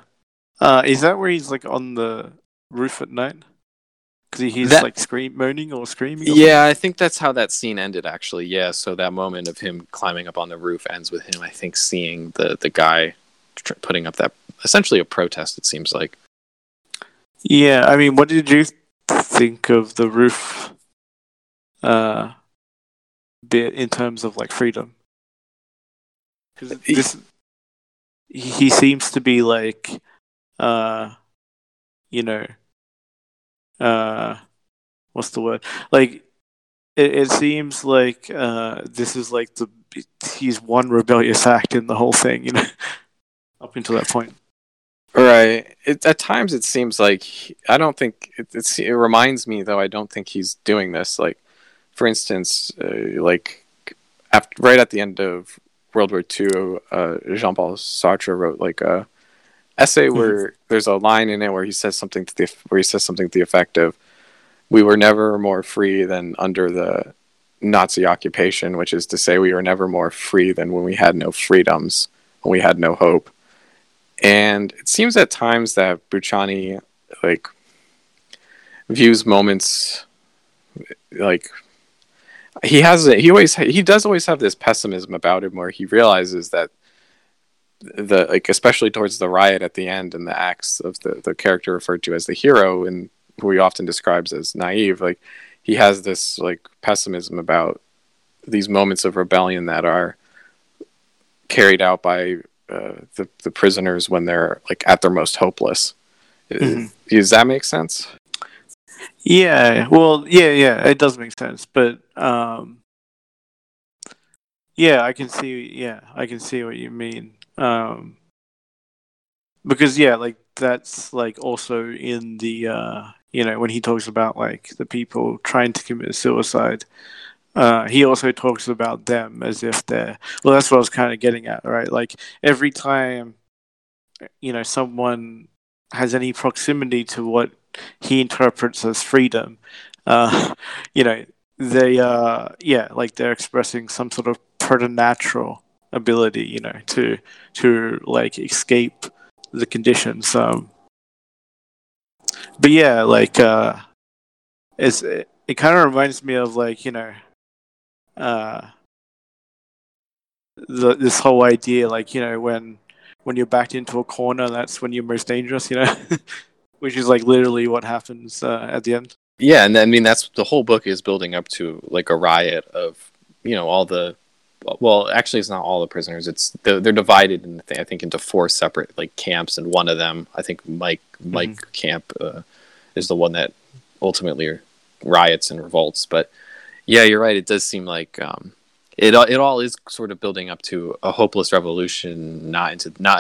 Is that where he's like on the roof at night? Because he hears like screaming? Yeah, I think that's how that scene ended, actually. Yeah, so that moment of him climbing up on the roof ends with him, I think, seeing the guy putting up that, essentially a protest, it seems like. Yeah, I mean, what did you think of the roof bit in terms of like freedom? Because he seems to be like, you know, what's the word? Like, it seems like this is like he's one rebellious act in the whole thing, you know. Up until that point, right? At times, it seems like I don't think it reminds me, though. I don't think he's doing this. Like, for instance, like right at the end of World War II, Jean-Paul Sartre wrote like a essay where there's a line in it where he says something to the effect of, "We were never more free than under the Nazi occupation," which is to say, we were never more free than when we had no freedoms, when we had no hope. And it seems at times that Boochani, like, views moments, like, he does always have this pessimism about him, where he realizes that the, like, especially towards the riot at the end and the acts of the character referred to as the hero, and who he often describes as naive, like, he has this, like, pessimism about these moments of rebellion that are carried out by the prisoners when they're like at their most hopeless. Mm-hmm. Does that make sense? Yeah. Well, yeah. It does make sense, but yeah, I can see what you mean. Because yeah, like that's like also in the you know, when he talks about like the people trying to commit suicide. He also talks about them as if they're... Well, that's what I was kind of getting at, right? Like, every time, you know, someone has any proximity to what he interprets as freedom, you know, they are... Yeah, like, they're expressing some sort of preternatural ability, you know, to like, escape the conditions. But, yeah, like, it kind of reminds me of, like, you know... this whole idea, like, you know, when you're backed into a corner, that's when you're most dangerous, you know, which is like literally what happens at the end. Yeah, and I mean, that's the whole book is building up to, like, a riot of, you know, all the, well, actually, it's not all the prisoners. It's they're divided, I think, into four separate, like, camps, and one of them, I think, Mike Camp is the one that ultimately riots and revolts. But yeah, you're right. It does seem like it all is sort of building up to a hopeless revolution, not necessarily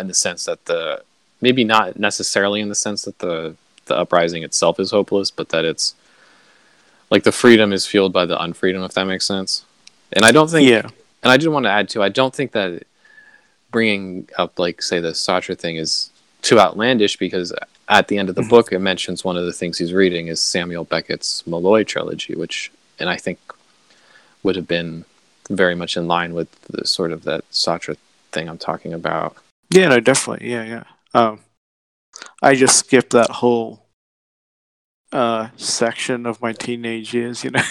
in the sense that the uprising itself is hopeless, but that it's like the freedom is fueled by the unfreedom, if that makes sense. And I don't think, and I did want to add too, I don't think that bringing up, like, say, the Sartre thing is too outlandish, because at the end of the book, it mentions one of the things he's reading is Samuel Beckett's Malloy trilogy, which I think would have been very much in line with the sort of that Sartre thing I'm talking about. Yeah, no, definitely. Yeah. I just skipped that whole section of my teenage years, you know.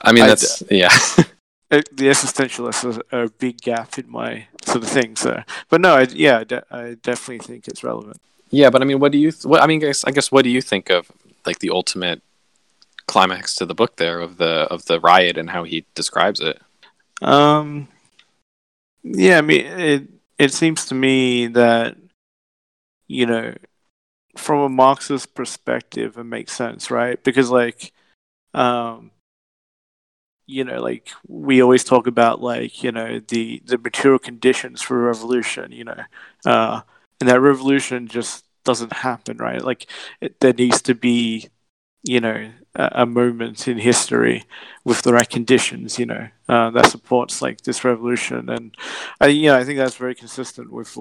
I mean, the existentialists are a big gap in my sort of thing. So, but no, I definitely think it's relevant. Yeah, but I mean, what do you think of, like, the ultimate climax to the book there of the riot and how he describes it? Yeah, I mean, it seems to me that, you know, from a Marxist perspective, it makes sense, right? Because, like, you know, like, we always talk about, like, you know, the material conditions for revolution, you know, and that revolution just doesn't happen, right? Like, there needs to be, you know, a moment in history with the right conditions, you know, that supports, like, this revolution. And I think that's very consistent with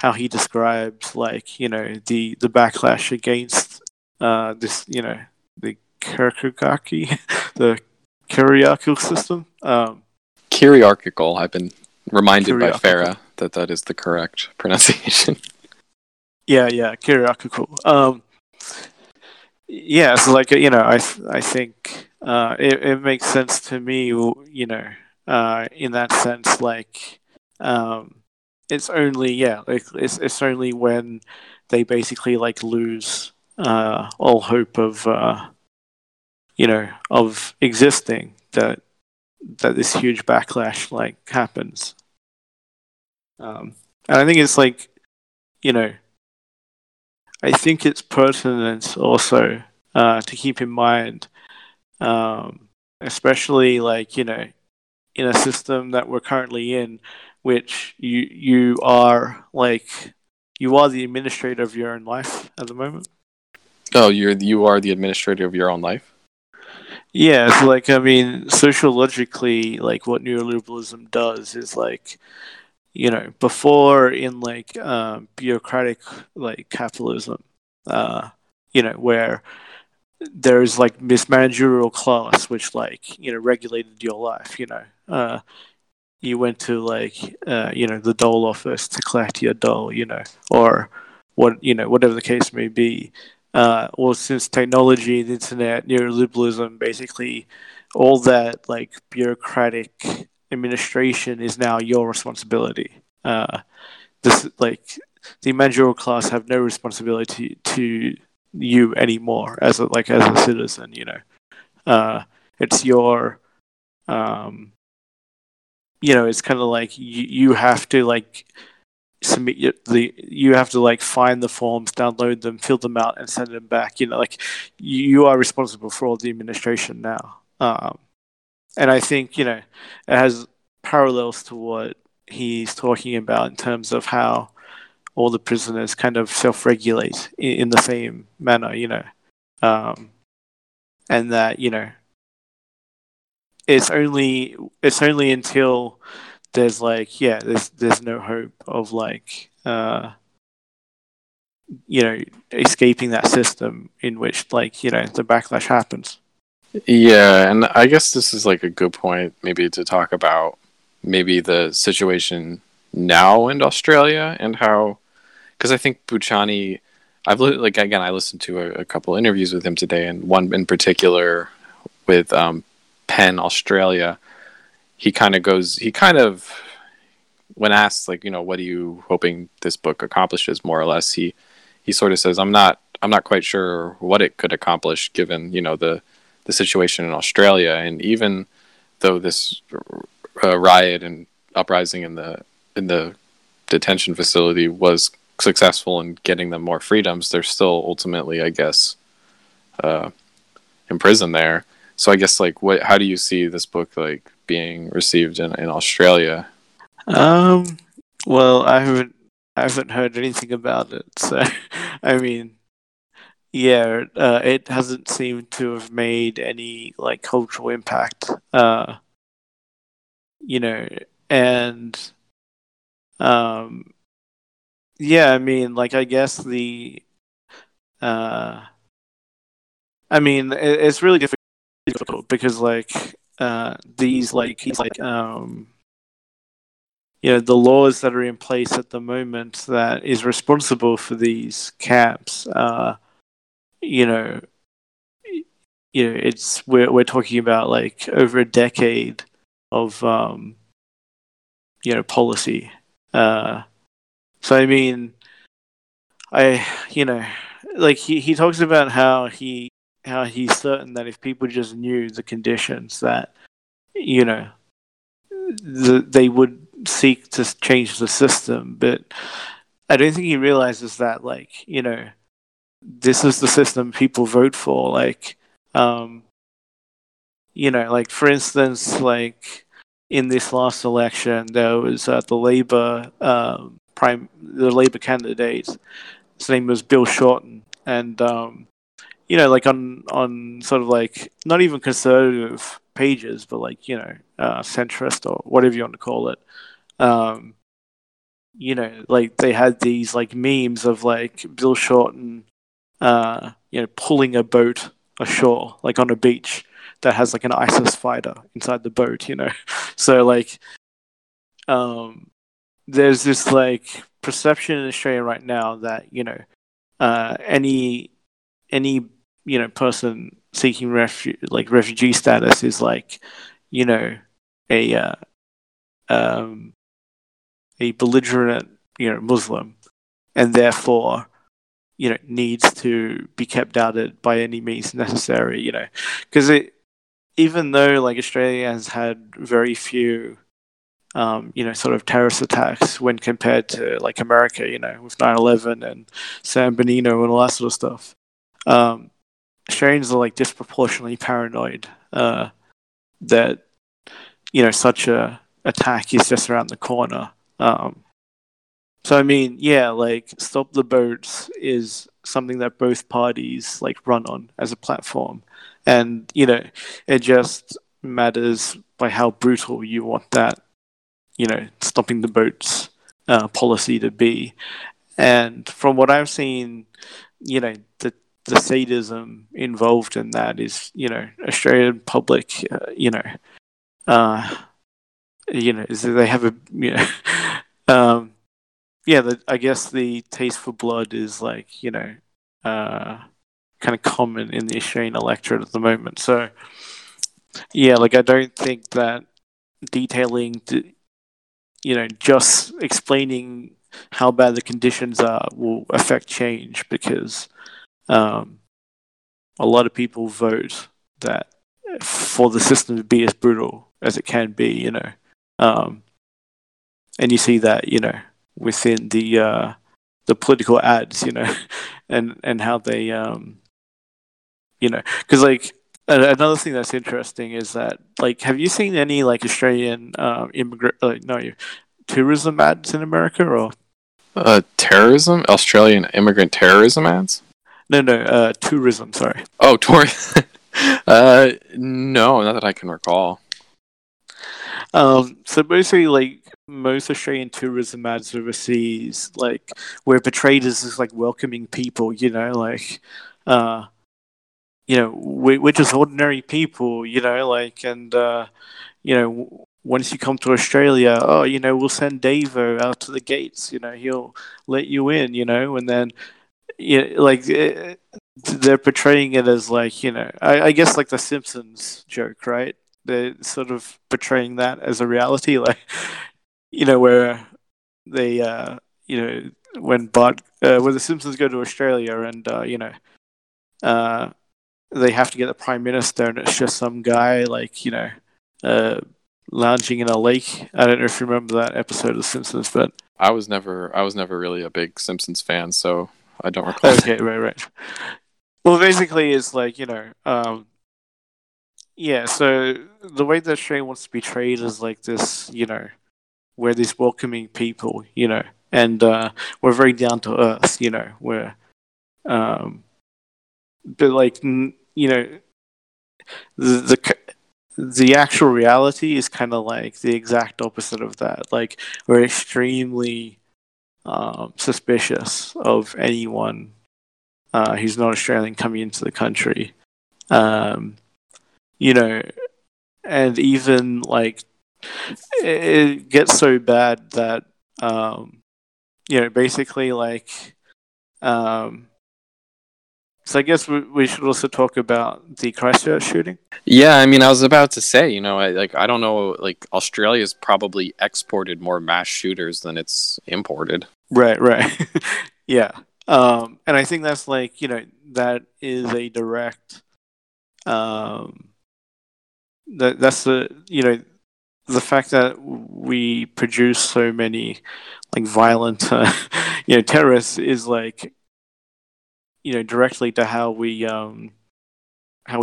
how he describes, like, you know, the backlash against this, you know, the Kyriarchal system. Kyriarchical. I've been reminded by Farah that is the correct pronunciation. Yeah, Kyriarchical. Yeah, so, like, you know, I think it makes sense to me, you know, in that sense, like, it's only, it's only when they basically, like, lose all hope of you know, of existing, that this huge backlash, like, happens. And I think it's, like, you know, I think it's pertinent also to keep in mind, especially, like, you know, in a system that we're currently in, which you are, like, you are the administrator of your own life at the moment. Oh, you are the administrator of your own life? Yeah, so, like, I mean, sociologically, like, what neoliberalism does is, like, you know, before in, like, bureaucratic, like, capitalism, you know, where there's, like, this managerial class which, like, you know, regulated your life, you know. You went to, like, you know, the dole office to collect your dole, you know, or what, you know, whatever the case may be. Well, since technology, the internet, neoliberalism, basically all that, like, bureaucratic administration is now your responsibility. This, like, the managerial class have no responsibility to you anymore as a citizen. You know, it's your, you know, it's kind of like you have to, like, you have to, like, find the forms, download them, fill them out, and send them back. You know, like, you are responsible for all the administration now. And I think, you know, it has parallels to what he's talking about in terms of how all the prisoners kind of self-regulate in the same manner, you know. And that, you know, it's only until there's, like, yeah, there's no hope of, like, you know, escaping that system in which, like, you know, the backlash happens. Yeah, and I guess this is, like, a good point maybe to talk about maybe the situation now in Australia and how, because I think Boochani, I listened to a couple interviews with him today, and one in particular with Penn, Australia, he kind of, when asked, like, you know, what are you hoping this book accomplishes, more or less, he sort of says, I'm not quite sure what it could accomplish, given, you know, the situation in Australia. And even though this riot and uprising in the detention facility was successful in getting them more freedoms, they're still ultimately, I guess, in prison there. So I guess, like, how do you see this book, like, being received in Australia? Well, I haven't heard anything about it. So, I mean, yeah, it hasn't seemed to have made any, like, cultural impact, you know, and, yeah, I mean, like, I guess I mean, it's really difficult because, like, you know, the laws that are in place at the moment that is responsible for these camps, you know, it's we're talking about, like, over a decade of you know, policy. So I mean, you know, like, he talks about how he's certain that if people just knew the conditions, that, you know, they would seek to change the system. But I don't think he realizes that, like, you know, this is the system people vote for. Like, you know, like, for instance, like, in this last election, there was the Labour candidate. His name was Bill Shorten, and you know, like, on sort of, like, not even conservative pages, but, like, you know, centrist or whatever you want to call it, you know, like, they had these, like, memes of, like, Bill Shorten, you know, pulling a boat ashore, like, on a beach that has, like, an ISIS fighter inside the boat, you know. So, like, there's this, like, perception in Australia right now that, you know, any you know, person seeking refugee status is, like, you know, a belligerent, you know, Muslim, and therefore, you know, needs to be kept out of by any means necessary, you know, because even though, like, Australia has had very few you know, sort of terrorist attacks when compared to, like, America, you know, with 9/11 and San Bernardino and all that sort of stuff. Australians are, like, disproportionately paranoid that, you know, such a attack is just around the corner. So I mean, yeah, like, stop the boats is something that both parties, like, run on as a platform, and, you know, it just matters by how brutal you want that, you know, stopping the boats policy to be. And from what I've seen, you know, the sadism involved in that is, you know, Australian public, you know, is that they have a, you know, yeah, I guess the taste for blood is, like, you know, kind of common in the Australian electorate at the moment. So, yeah, like, I don't think that detailing, you know, just explaining how bad the conditions are will affect change, because a lot of people vote that for the system to be as brutal as it can be, you know, and you see that, you know, within the political ads, you know, and how they, you know, because, like, another thing that's interesting is that, like, have you seen any, like, Australian tourism ads in America, or terrorism, Australian immigrant terrorism ads? No, tourism, sorry. Oh, tourism. No, not that I can recall. So basically, like, most Australian tourism ads overseas, like, we're portrayed as this, like, welcoming people, you know, like, you know, we're just ordinary people, you know, like, and, you know, once you come to Australia, oh, you know, we'll send Davo out to the gates, you know, he'll let you in, you know, and then, yeah, like, they're portraying it as, like, you know, I guess, like, the Simpsons joke, right? they're sort of portraying that as a reality, like, you know, where they, you know, when Bart, when the Simpsons go to Australia and, you know, they have to get the Prime Minister, and it's just some guy, like, you know, lounging in a lake. I don't know if you remember that episode of The Simpsons, but I was never really a big Simpsons fan, so I don't recall. Okay, right. Well, basically, it's like, you know, yeah. So the way that Australia wants to be treated is like this, you know, we're these welcoming people, you know, and we're very down to earth, you know, we're, but like, you know, the actual reality is kind of like the exact opposite of that. Like, we're extremely suspicious of anyone who's not Australian coming into the country. You know, and even like it gets so bad that, you know, basically like, so I guess we should also talk about the Christchurch shooting. Yeah, I mean, I was about to say, you know, I don't know, like, Australia's probably exported more mass shooters than it's imported. Right. Yeah. And I think that's like, you know, that is a direct, that's the, you know, the fact that we produce so many, like, violent, you know, terrorists is like, you know, directly to how we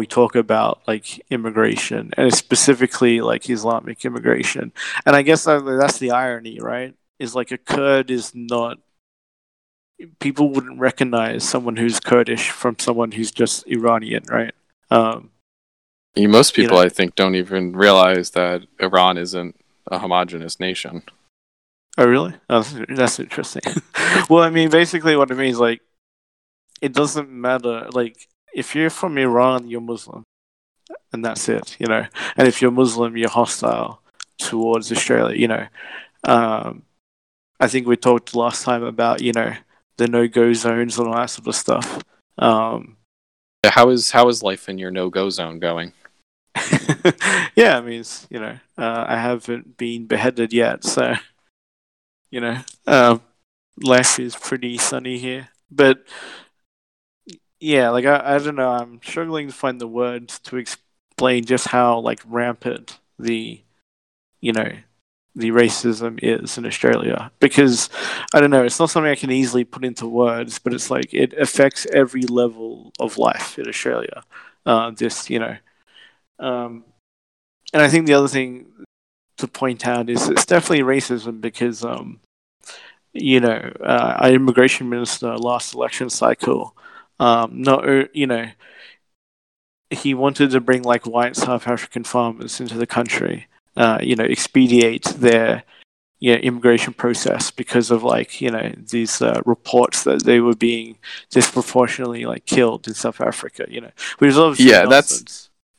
talk about like immigration, and specifically like Islamic immigration. And I guess that's the irony, right? Is like a Kurd is not, people wouldn't recognize someone who's Kurdish from someone who's just Iranian, right? Most people, you know, I think, don't even realize that Iran isn't a homogenous nation. Oh, really? Oh, that's interesting. Well, I mean, basically what it means, like, it doesn't matter, like, if you're from Iran, you're Muslim, and that's it, you know. And if you're Muslim, you're hostile towards Australia, you know. I think we talked last time about, you know, the no-go zones and all that sort of stuff. How is life in your no-go zone going? Yeah, I mean, it's, you know, I haven't been beheaded yet, so, you know, life is pretty sunny here. But yeah, like, I don't know, I'm struggling to find the words to explain just how, like, rampant the, you know, the racism is in Australia. Because, I don't know, it's not something I can easily put into words, but it's like, it affects every level of life in Australia. Just, you know. And I think the other thing to point out is it's definitely racism because, you know, our immigration minister last election cycle, not, you know, he wanted to bring like white South African farmers into the country, you know, expedite their, you know, immigration process because of like, you know, these reports that they were being disproportionately like killed in South Africa, you know, which is obviously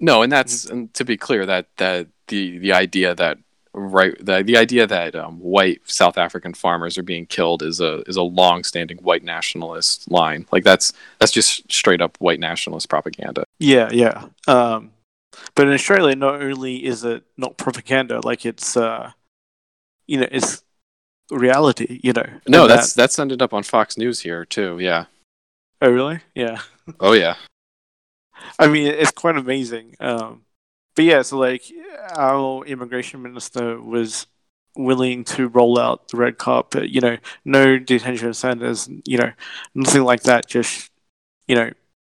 nonsense. And to be clear, that the idea that the idea that white South African farmers are being killed is a long-standing white nationalist line. Like that's just straight up white nationalist propaganda. Yeah. But in Australia, not only is it not propaganda, like it's you know, it's reality. You know. No, that's ended up on Fox News here too. Yeah. Oh really? Yeah. Oh yeah. I mean, it's quite amazing. But yeah, so like our immigration minister was willing to roll out the red carpet, you know, no detention centers, you know, nothing like that, just, you know,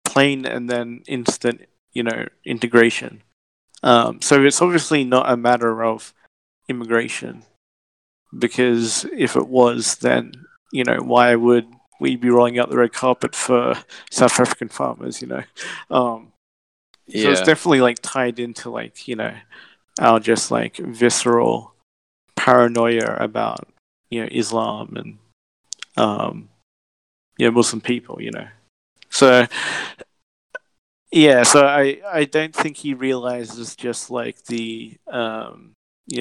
plain and then instant, you know, integration. So it's obviously not a matter of immigration, because if it was, then, you know, why would we be rolling out the red carpet for South African farmers, you know? Yeah. So it's definitely like tied into like, you know, our just like visceral paranoia about, you know, Islam and you know, Muslim people, you know. So yeah, so I don't think he realizes just like the you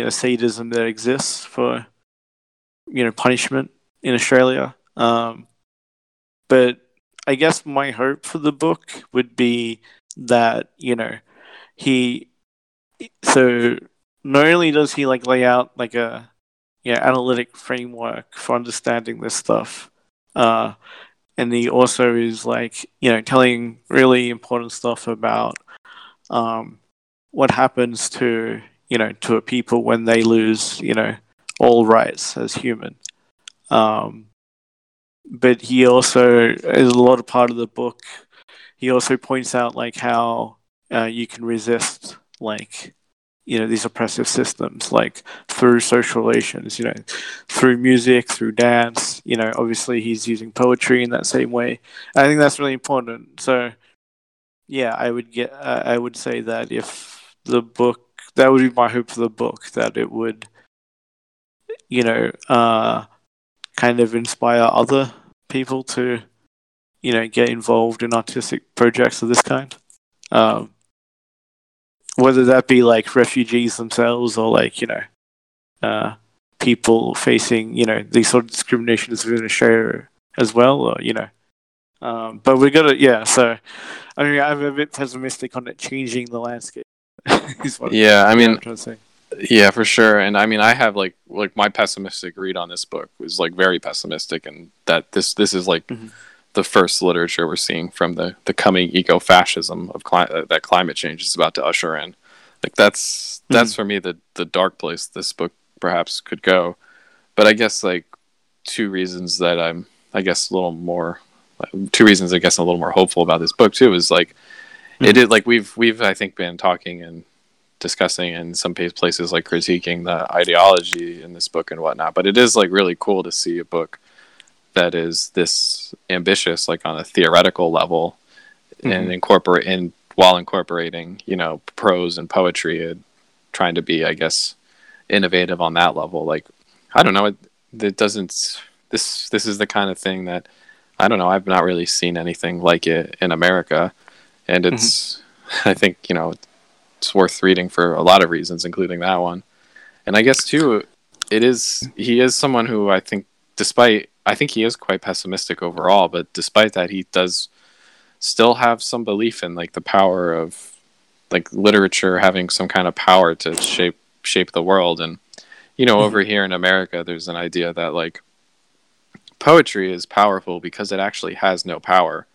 know, sadism that exists for, you know, punishment in Australia. But I guess my hope for the book would be that, you know, he So not only does he like lay out like a analytic framework for understanding this stuff, and he also is like telling really important stuff about what happens to to a people when they lose all rights as human. But he also, as a lot of part of the book, he also points out like how you can resist like these oppressive systems, like through social relations, through music, through dance, obviously he's using poetry in that same way. I think that's really important. So yeah, I would say that if the book, that would be my hope for the book, that it would, kind of inspire other people to, get involved in artistic projects of this kind. Whether that be like refugees themselves or like, people facing, these sort of discriminations within Australia as well, or, but we gotta, so I mean, I'm a bit pessimistic on it changing the landscape. Yeah, for sure. And I mean, I have like my pessimistic read on this book was like very pessimistic, and that this is like the first literature we're seeing from the coming eco-fascism of that climate change is about to usher in. Like that's for me the dark place this book perhaps could go. But I guess like two reasons I guess I'm a little more hopeful about this book too is like it is like we've I think been talking and discussing in some places like critiquing the ideology in this book and whatnot. But it is like really cool to see a book that is this ambitious, like on a theoretical level, and incorporating, prose and poetry, and trying to be, I guess, innovative on that level. Like, I don't know, it doesn't. This is the kind of thing that I don't know. I've not really seen anything like it in America, and it's. I think it's worth reading for a lot of reasons, including that one. And I guess too, it is. He is someone who I think, I think he is quite pessimistic overall, but despite that, he does still have some belief in like the power of like literature having some kind of power to shape the world. And over here in America, there's an idea that like poetry is powerful because it actually has no power.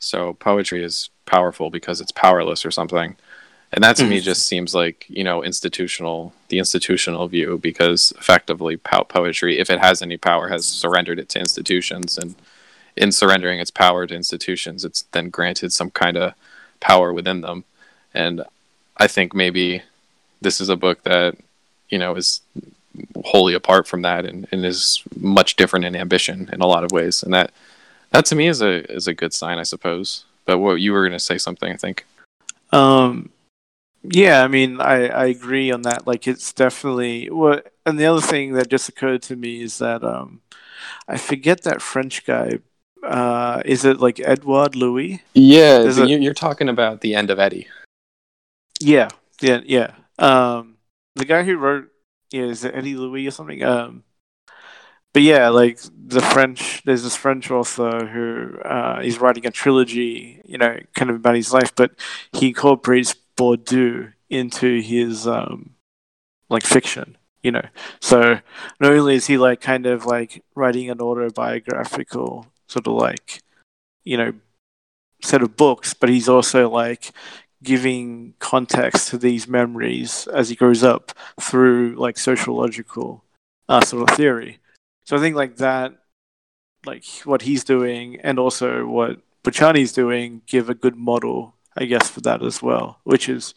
So poetry is powerful because it's powerless or something. And that to me just seems like the institutional view, because effectively poetry, if it has any power, has surrendered it to institutions, and in surrendering its power to institutions, it's then granted some kind of power within them. And I think maybe this is a book that is wholly apart from that, and is much different in ambition in a lot of ways. And that to me is a good sign, I suppose. But what you were going to say something, I think. Yeah, I mean, I agree on that. Like, it's definitely... Well, and the other thing that just occurred to me is that I forget that French guy. Is it, like, Edouard Louis? Yeah, so you're talking about The End of Eddie. Yeah. The guy who wrote... Yeah, is it Eddie Louis or something? But yeah, like, there's this French author who is writing a trilogy, kind of about his life, but he incorporates Bordeaux into his fiction, so not only is he like kind of like writing an autobiographical sort of like set of books, but he's also like giving context to these memories as he grows up through like sociological sort of theory. So I think like that, like what he's doing and also what Boochani's doing give a good model, I guess, for that as well, which is,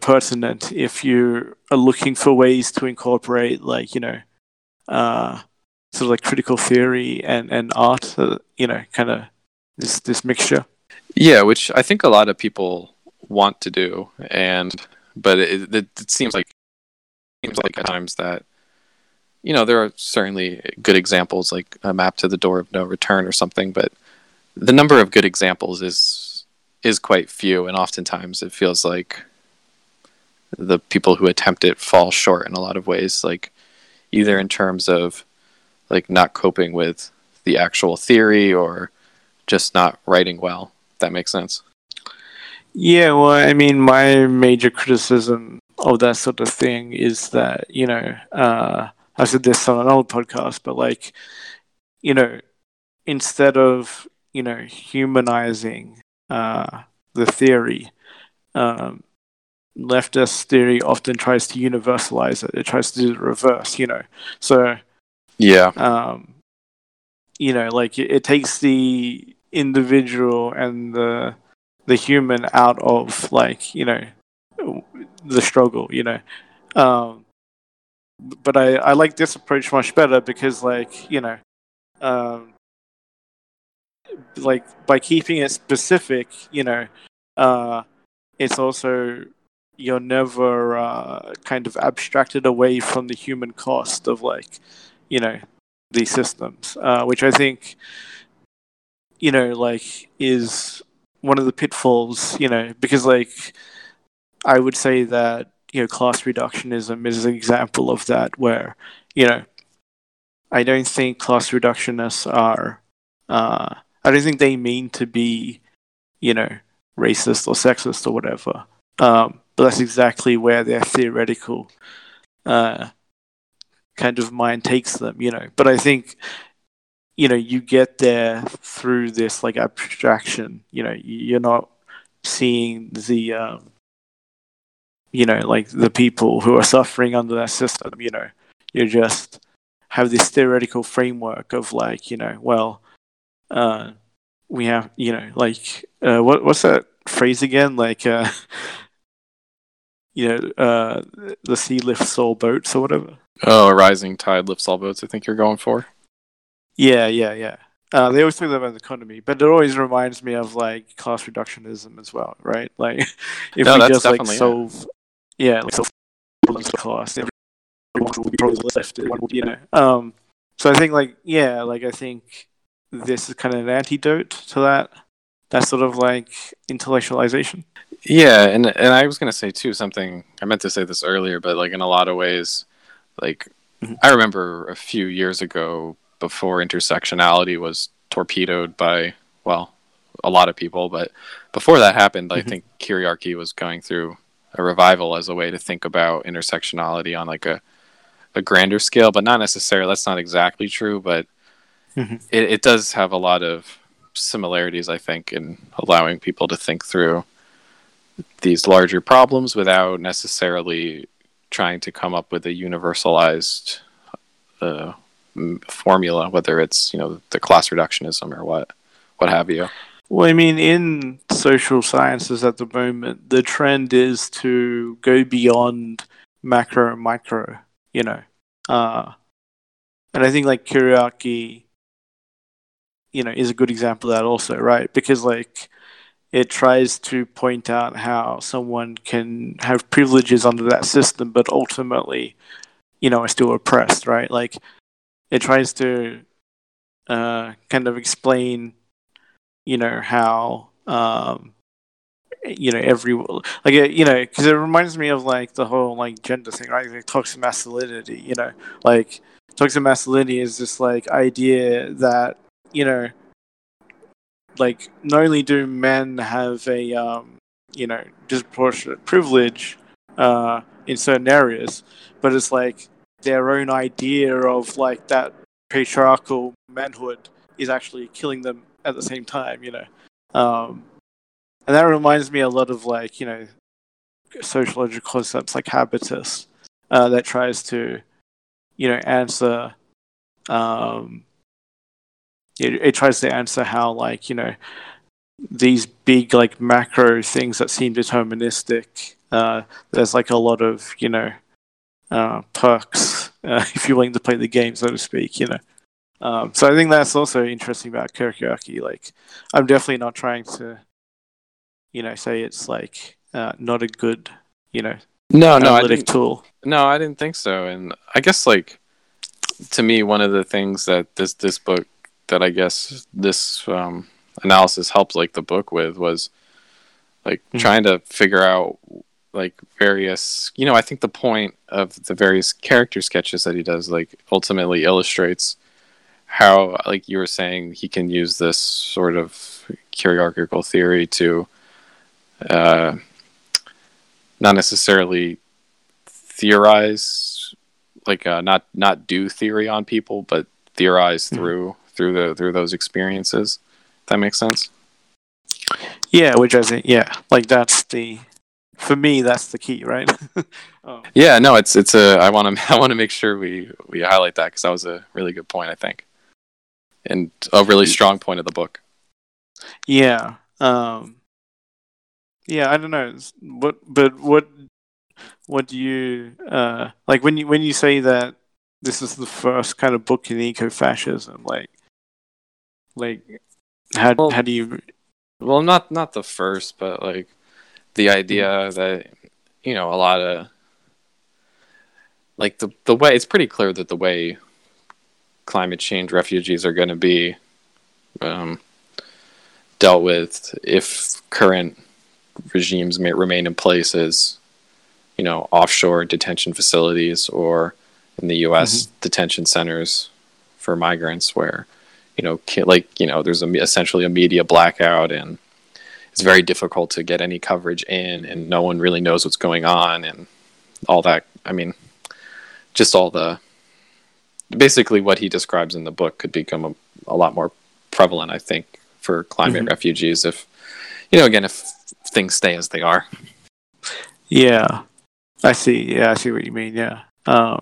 pertinent if you are looking for ways to incorporate, like, sort of like critical theory and art, kind of this mixture. Yeah, which I think a lot of people want to do, but it seems like at times that, there are certainly good examples, like A Map to the Door of No Return or something, but the number of good examples is quite few, and oftentimes it feels like the people who attempt it fall short in a lot of ways, like either in terms of like not coping with the actual theory or just not writing well. That makes sense. Yeah, well, I mean, my major criticism of that sort of thing is that, you know, I said this on an old podcast, but like, you know, instead of, you know, humanizing the theory, leftist theory often tries to universalize it. It tries to do the reverse, you know. So, yeah, you know, like it takes the individual and the human out of, like, you know, the struggle, you know. But I like this approach much better because, like, you know, like by keeping it specific, you know, it's also, you're never kind of abstracted away from the human cost of, like, you know, these systems, which I think, you know, like, is one of the pitfalls, you know, because, like, I would say that, you know, class reductionism is an example of that, where, you know, I don't think class reductionists are, I don't think they mean to be, you know, racist or sexist or whatever. But that's exactly where their theoretical kind of mind takes them, you know. But I think, you know, you get there through this, like, abstraction. You know, you're not seeing the, you know, like, the people who are suffering under that system, you know. You just have this theoretical framework of, like, you know, well, we have, you know, like, what's that phrase again? Like, you know, the sea lifts all boats or whatever. Oh, a rising tide lifts all boats, I think you're going for. Yeah. They always talk about the economy, but it always reminds me of, like, class reductionism as well, right? Like, if we just, like, solve... Yeah, like, solve problems of class, everyone will be probably left, you know. So I think, like, yeah, like, I think this is kind of an antidote to that sort of, like, intellectualization. Yeah, and I was going to say, too, something... I meant to say this earlier, but, like, in a lot of ways, like, I remember a few years ago, before intersectionality was torpedoed by, well, a lot of people, but before that happened, I think Kyriarchy was going through a revival as a way to think about intersectionality on, like, a grander scale, but not necessarily, that's not exactly true, but it does have a lot of similarities, I think, in allowing people to think through these larger problems without necessarily trying to come up with a universalized formula, whether it's, you know, the class reductionism or what have you. Well, I mean, in social sciences at the moment, the trend is to go beyond macro and micro, you know. And I think, like, Kyriarchy, you know, is a good example of that also, right? Because, like, it tries to point out how someone can have privileges under that system, but ultimately, you know, are still oppressed, right? Like, it tries to kind of explain, you know, how, you know, you know, because it reminds me of, like, the whole, like, gender thing, right? Like, toxic masculinity, you know, like, toxic masculinity is this, like, idea that, you know, like, not only do men have a, you know, disproportionate privilege in certain areas, but it's like their own idea of, like, that patriarchal manhood is actually killing them at the same time, you know. And that reminds me a lot of, like, you know, sociological concepts like habitus that tries to, you know, answer... It tries to answer how, like, you know, these big, like, macro things that seem deterministic, there's, like, a lot of, you know, perks, if you're willing to play the game, so to speak, you know. So I think that's also interesting about Kyriarchy. Like, I'm definitely not trying to, you know, say it's, like, not a good, you know, analytic tool. No, I didn't think so. And I guess, like, to me, one of the things that this book, that I guess this analysis helped, like, the book with, was, like, trying to figure out, like, various, you know, I think the point of the various character sketches that he does, like, ultimately illustrates how, like you were saying, he can use this sort of Kyriarchical theory to not necessarily theorize, like not do theory on people, but theorize through those experiences. If that makes sense. Yeah, which I think, yeah, like that's the key, right? Oh. Yeah, no, it's a. I want to make sure we highlight that, because that was a really good point, I think, and a really strong point of the book. Yeah, I don't know, what do you like when you say that this is the first kind of book in eco-fascism? Like how do you? Well, not the first, but like the idea that, you know, a lot of like the way it's pretty clear that the way climate change refugees are going to be dealt with if current regimes may remain in place is, you know, offshore detention facilities, or in the U.S. detention centers for migrants, where, you know, there's essentially a media blackout, and it's very difficult to get any coverage in, and no one really knows what's going on, and all that. I mean, just all the, basically what he describes in the book could become a lot more prevalent, I think, for climate refugees if, you know, again, if things stay as they are. Yeah, I see. Yeah, I see what you mean. Yeah. I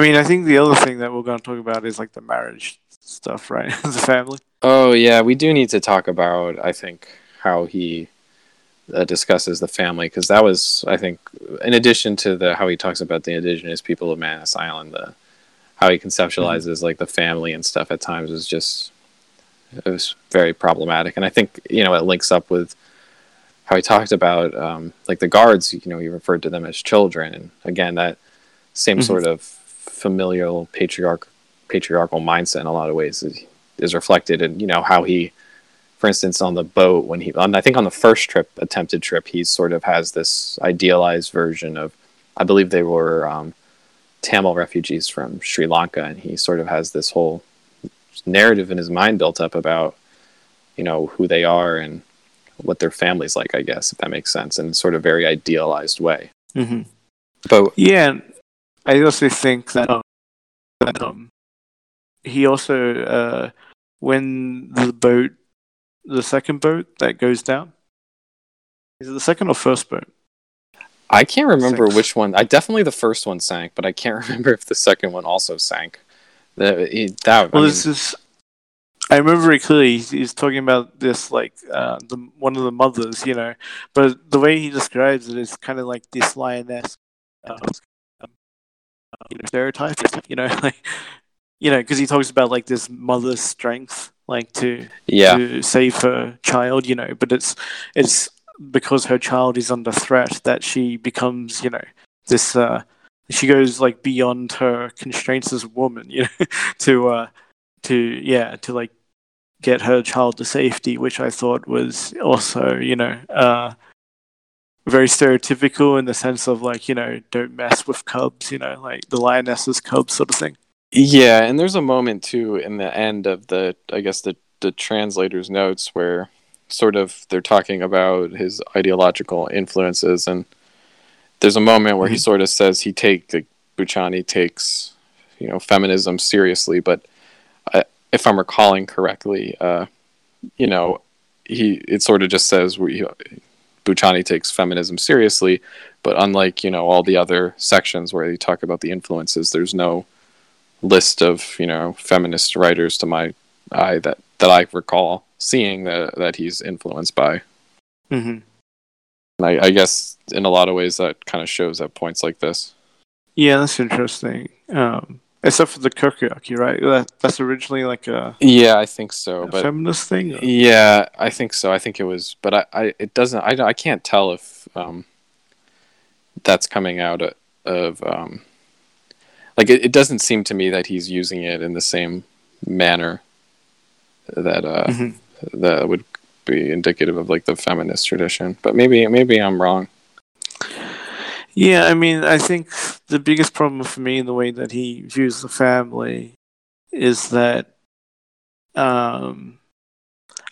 mean, I think the other thing that we're going to talk about is like the marriage stuff, right? The family. Oh yeah, we do need to talk about, I think, how he discusses the family, because that was, I think, in addition to how he talks about the indigenous people of Manus Island, how he conceptualizes like the family and stuff at times is just, it was very problematic. And I think, you know, it links up with how he talked about like the guards, you know, he referred to them as children, and again that same sort of familial patriarchal mindset in a lot of ways is reflected in, you know, how he, for instance, on the boat when he, I think on the first attempted trip, he sort of has this idealized version of, I believe they were Tamil refugees from Sri Lanka, and he sort of has this whole narrative in his mind built up about, you know, who they are and what their family's like, I guess, if that makes sense, in sort of very idealized way. Mm-hmm. But yeah, I also think that he also, when the second boat that goes down, is it the second or first boat? I can't remember which one. Definitely the first one sank, but I can't remember if the second one also sank. I remember very clearly he's talking about this, like one of the mothers, you know, but the way he describes it is kind of like this lioness, you know, stereotype, you know, like, you know, because he talks about like this mother's strength, like to save her child, you know, but it's because her child is under threat that she becomes, you know, this. She goes like beyond her constraints as a woman, you know, to like get her child to safety, which I thought was also, you know, very stereotypical in the sense of like, you know, don't mess with cubs, you know, like the lioness's cubs sort of thing. Yeah, and there's a moment too in the end of the, I guess the translator's notes, where sort of they're talking about his ideological influences, and there's a moment where he sort of says Boochani takes, you know, feminism seriously, but if I'm recalling correctly, you know, it sort of just says Boochani takes feminism seriously, but unlike, you know, all the other sections where they talk about the influences, there's no list of, you know, feminist writers to my eye that I recall seeing that he's influenced by. Mm-hmm. And I guess in a lot of ways that kind of shows at points like this. Yeah, that's interesting. Except for the Kyriarchy, right? That's originally like a... Yeah, I think so. But feminist thing? Or? Yeah, I think so. I think it was... But I can't tell if that's coming out of... like, it doesn't seem to me that he's using it in the same manner that that would be indicative of, like, the feminist tradition. But maybe I'm wrong. Yeah, I mean, I think the biggest problem for me in the way that he views the family is that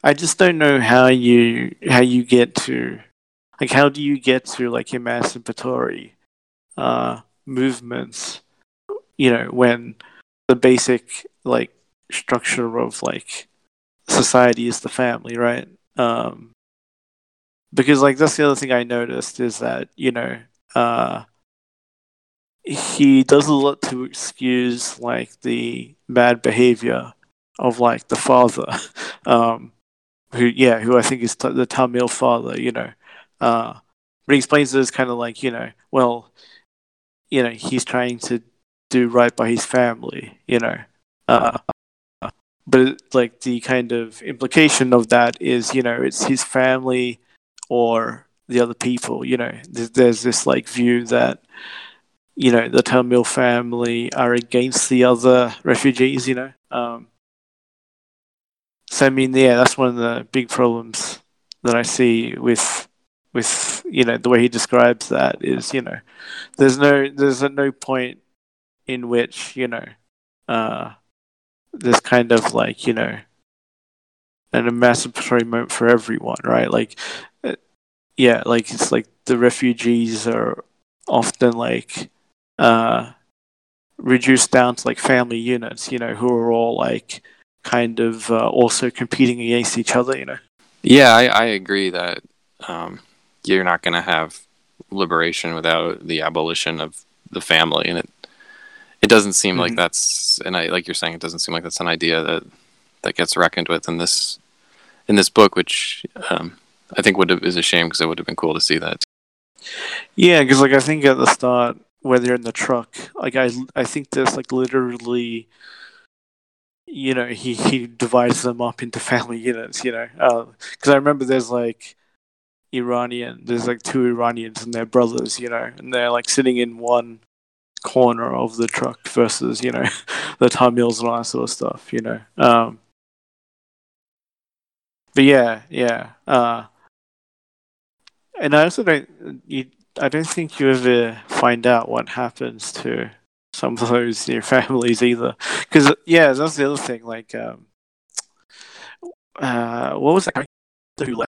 I just don't know how you get to, like, how do you get to, like, emancipatory movements, you know, when the basic, like, structure of, like, society is the family, right? Because, like, that's the other thing I noticed is that, you know, he does a lot to excuse, like, the bad behavior of, like, the father, who I think is the Tamil father, you know. But he explains it as kind of like, you know, well, you know, he's trying to do right by his family, you know. But, like, the kind of implication of that is, you know, it's his family or the other people, you know. There's this, like, view that, you know, the Tamil family are against the other refugees, you know. So, I mean, yeah, that's one of the big problems that I see with you know, the way he describes that is, you know, there's no point in which, you know, there's kind of like, you know, an emancipatory moment for everyone, right? Like, yeah, like, it's like the refugees are often like reduced down to like family units, you know, who are all like kind of also competing against each other, you know. Yeah, I agree that you're not going to have liberation without the abolition of the family, and it doesn't seem like that's, and I, like you're saying, it doesn't seem like that's an idea that gets reckoned with in this book, which I think is a shame, because it would have been cool to see that. Yeah, because, like, I think at the start where they're in the truck, like, I think there's, like, literally, you know, he divides them up into family units, you know, because I remember there's, like, two Iranians and their brothers, you know, and they're, like, sitting in one corner of the truck versus, you know, the Tamils and all that sort of stuff, you know. But yeah. And I also don't think you ever find out what happens to some of those new families either. Because, yeah, that's the other thing. Like, what was that character who left?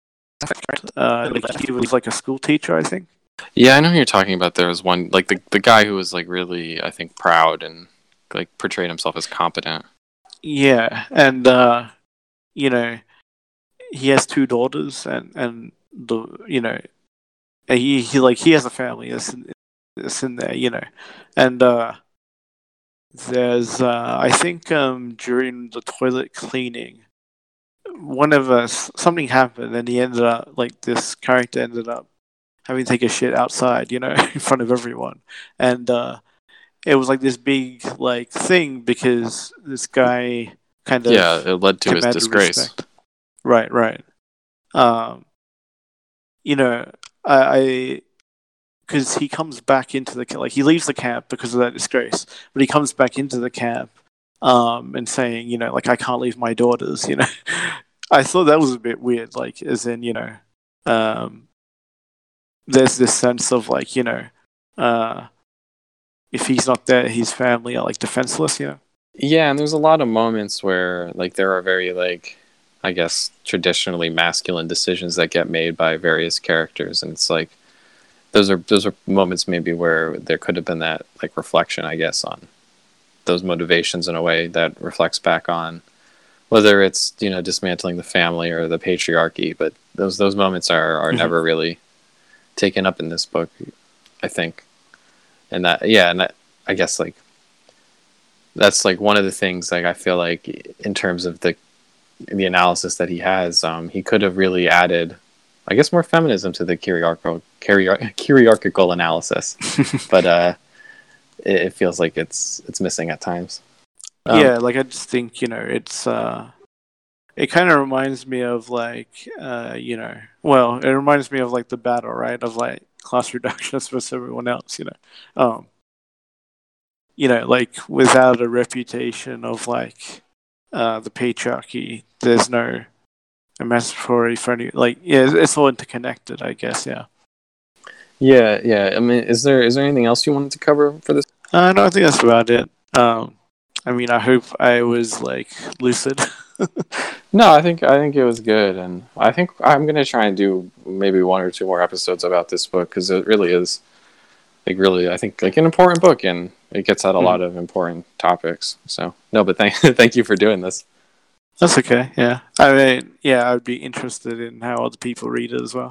He was like a school teacher, I think. Yeah, I know who you're talking about. There was one, like, the guy who was, like, really, I think, proud and, like, portrayed himself as competent. Yeah, and, you know, he has two daughters and the, you know, he has a family that's in there, you know, and there's I think during the toilet cleaning, one of us, something happened, and he ended up, like, this character ended up having to take a shit outside, you know, in front of everyone, and it was like this big, like, thing, because this guy kind of, yeah, it led to his disgrace. Respect. Right. You know, because he comes back into the camp, like, he leaves the camp because of that disgrace, but he comes back into the camp, and saying, you know, like, I can't leave my daughters, you know. I thought that was a bit weird, like, as in, you know, there's this sense of, like, you know, if he's not there, his family are, like, defenseless, you know. Yeah, and there's a lot of moments where, like, there are very, like, I guess, traditionally masculine decisions that get made by various characters, and it's like those are moments maybe where there could have been that, like, reflection, I guess, on those motivations in a way that reflects back on whether it's, you know, dismantling the family or the patriarchy, but those moments are never really taken up in this book, I think. And that, yeah, and that, I guess, like, that's, like, one of the things, like, I feel like in terms of the analysis that he has, he could have really added, I guess, more feminism to the kyriarchical analysis, but it feels like it's missing at times. Yeah, like, I just think, you know, it's it kind of reminds me of, like, you know, well, it reminds me of, like, the battle, right, of, like, class reductionists versus everyone else, you know, you know, like, without a reputation of, like, the patriarchy, there's no emancipatory for any, like, yeah, it's all interconnected, I guess. Yeah I mean, is there anything else you wanted to cover for this? No, I think that's about it. I mean, I hope I was, like, lucid. No, I think it was good, and I think I'm going to try and do maybe one or two more episodes about this book, because it really is, like, really, I think, like, an important book, and it gets at a lot of important topics. So no, but thank you for doing this. That's okay. Yeah, I mean, yeah, I'd be interested in how other people read it as well.